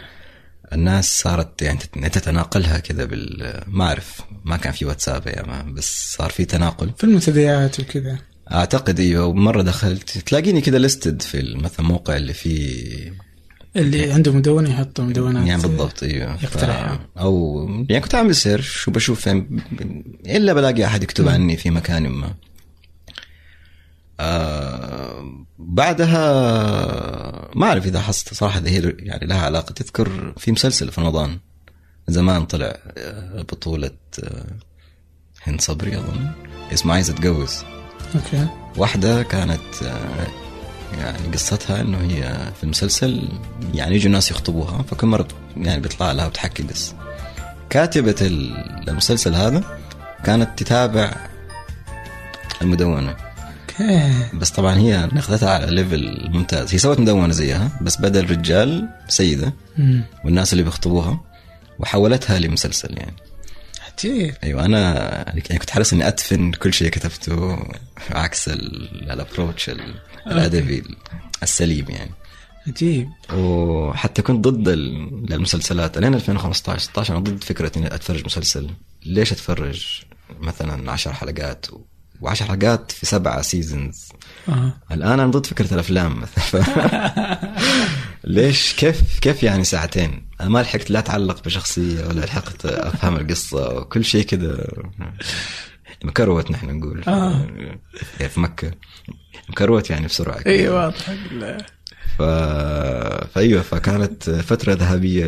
الناس صارت يعني تتناقلها كذا بالمعرف, ما كان في واتساب أيامها بس صار في تناقل في المنتديات وكذا أعتقد. أيوة ومرة دخلت تلاقيني كذا لستد في مثلا موقع اللي فيه اللي عنده مدونة يحطوا مدونات يعني بالضبط. أيوة يقترحها ف... أو يعني كنت أعمل سيرش وبشوف إلا بلاقي أحد يكتب عني في مكان ما. آه... بعدها ما أعرف إذا حصلت صراحة هي يعني لها علاقة. تذكر في مسلسل في رمضان زمان طلع بطولة هند صبري أظن اسمه عايزة تجوز. أوكي. واحدة كانت يعني قصتها إنه هي في المسلسل يعني يجوا ناس يخطبوها فكل مرة يعني بيطلع لها وتحكي قصة. كاتبة المسلسل هذا كانت تتابع المدونة. أوكي. بس طبعا هي ناخذتها على ليفل ممتاز, هي سوت مدونة زيها بس بدل رجال سيدة والناس اللي بيخطبوها وحولتها لمسلسل يعني. عجيب. أيوة أنا كنت حريص إني أدفن كل شيء كتبته عكس الابروتش الأدبي السليم يعني. عجيب. وحتى كنت ضد المسلسلات لين ألفين وخمستاشر ستاشر أنا ضد فكرة إني أتفرج مسلسل. ليش أتفرج مثلا عشر حلقات وعشر حلقات في سبعة سيزنز؟ أه. الآن أنا ضد فكرة الأفلام مثلا. ليش كيف كيف يعني ساعتين أنا ما لحقت لا أتعلق بشخصية ولا لحقت أفهم القصة وكل شيء كده مكروت. نحن نقول آه. يعني في مكة مكروت يعني بسرعة. أي واضح. فأيوة فكانت فترة ذهبية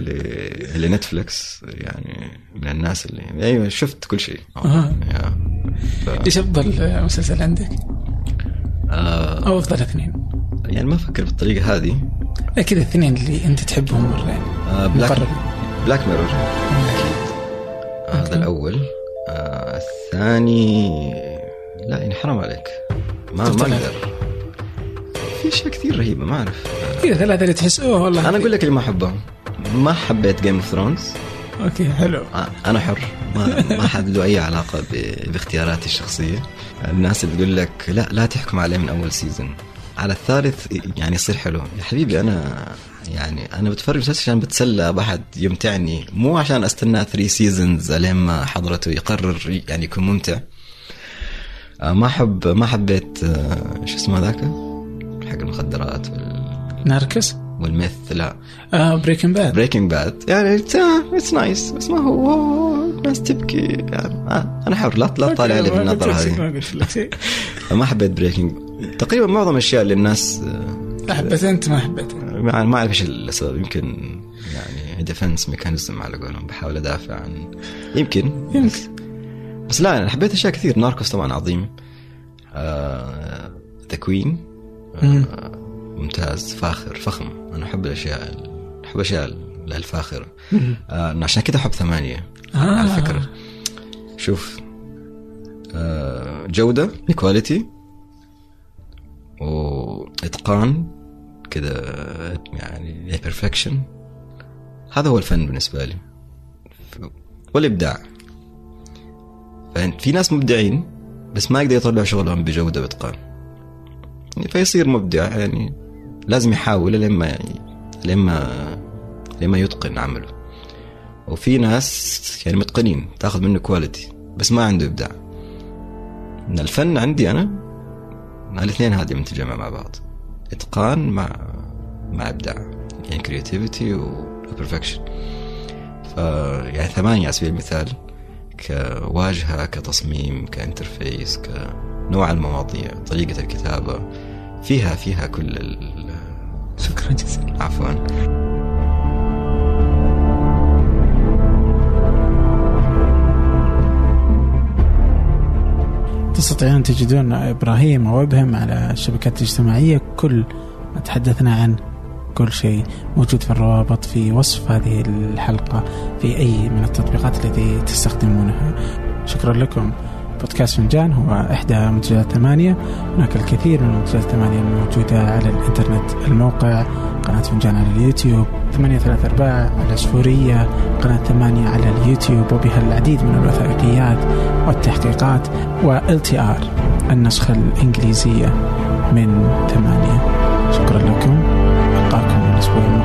لنتفليكس يعني من الناس اللي أيوة شفت كل شيء. آه. يعني إيش أفضل مسلسل عندك؟ آه. أو أفضل اثنين يعني ما أفكر بالطريقة هذه. لا كده الاثنين اللي أنت تحبهم مرة. آه بلاك بلاك ميرور أكيد هذا الأول. آه الثاني لا انحرم عليك ما ما أقدر في شيء كثير رهيبة ما أعرف كده ثلاثة اللي تحسوه والله. أنا أقول لك اللي ما أحبهم, ما حبيت جيم اوف ثرونز. أوكي حلو. آه أنا حر ما ما حد له أي علاقة باختياراتي الشخصية. الناس اللي تقول لك لا لا تحكم عليه من أول سيزن على الثالث يعني يصير حلو يا حبيبي. أنا يعني أنا بتفرج مسلسل عشان بتسلى بحد يمتعني مو عشان أستنى ثري سيزنز لما حضرته يقرر يعني يكون ممتع. ما أحب ما حبيت شو اسمه ذاك حق المخدرات ناركوس والميث. لا آه بريكنج باد. بريكنج باد يعني it's nice بس ما هو بس تبكي يعني. آه أنا حر لا لا طالع لي بالنظرة هذه. ما حبيت بريكنج تقريبا معظم الأشياء اللي الناس أحبت أنت ما حبيت يعني ما أعرف إيش السبب. يمكن يعني ديفنس ميكانيزم على قولهم بحاول أدافع عن يمكن يمكن بس, بس لا أنا حبيت أشياء كثير. ناركوس طبعا عظيم. آه... The Queen آه... ممتاز فاخر فخم. أنا أحب الأشياء أحب أشياء الفاخرة. آه... عشان كده أحب ثمانية. آه. على فكرة شوف آه... جودة كواليتي وإتقان كده يعني perfection. هذا هو الفن بالنسبة لي والإبداع. في ناس مبدعين بس ما يقدر يطلع شغلهم بجودة وإتقان فيصير مبدع يعني لازم يحاول لما يعني لما لما يتقن عمله. وفي ناس يعني متقنين تأخذ منه كواليتي بس ما عنده إبداع. من الفن عندي أنا الاثنين هذه متجمع مع بعض اتقان مع مع ابداع يعني كرياتيفيتي وبرفكشن. ف يعني ثمانية على سبيل المثال كواجهه كتصميم كانترفيس كنوع المواضيع طريقه الكتابه فيها فيها كل ال... شكرا جزيلا. عفوا. تستطيعون تجدون إبراهيم أو إبهم على الشبكات الاجتماعية، كل ما تحدثنا عن كل شيء موجود في الروابط في وصف هذه الحلقة في أي من التطبيقات التي تستخدمونها. شكرا لكم. بودكاست فنجان هو إحدى منتجات ثمانية، هناك الكثير من منتجات ثمانية موجودة على الإنترنت، الموقع، قناة فنجان على اليوتيوب، ثمانية ثلاثة أرباع على السفورية، قناة ثمانية على اليوتيوب وبها العديد من الوثائقيات والتحقيقات، والتي آر النسخة الإنجليزية من ثمانية. شكرا لكم، ألقاكم الأسبوع المقبل.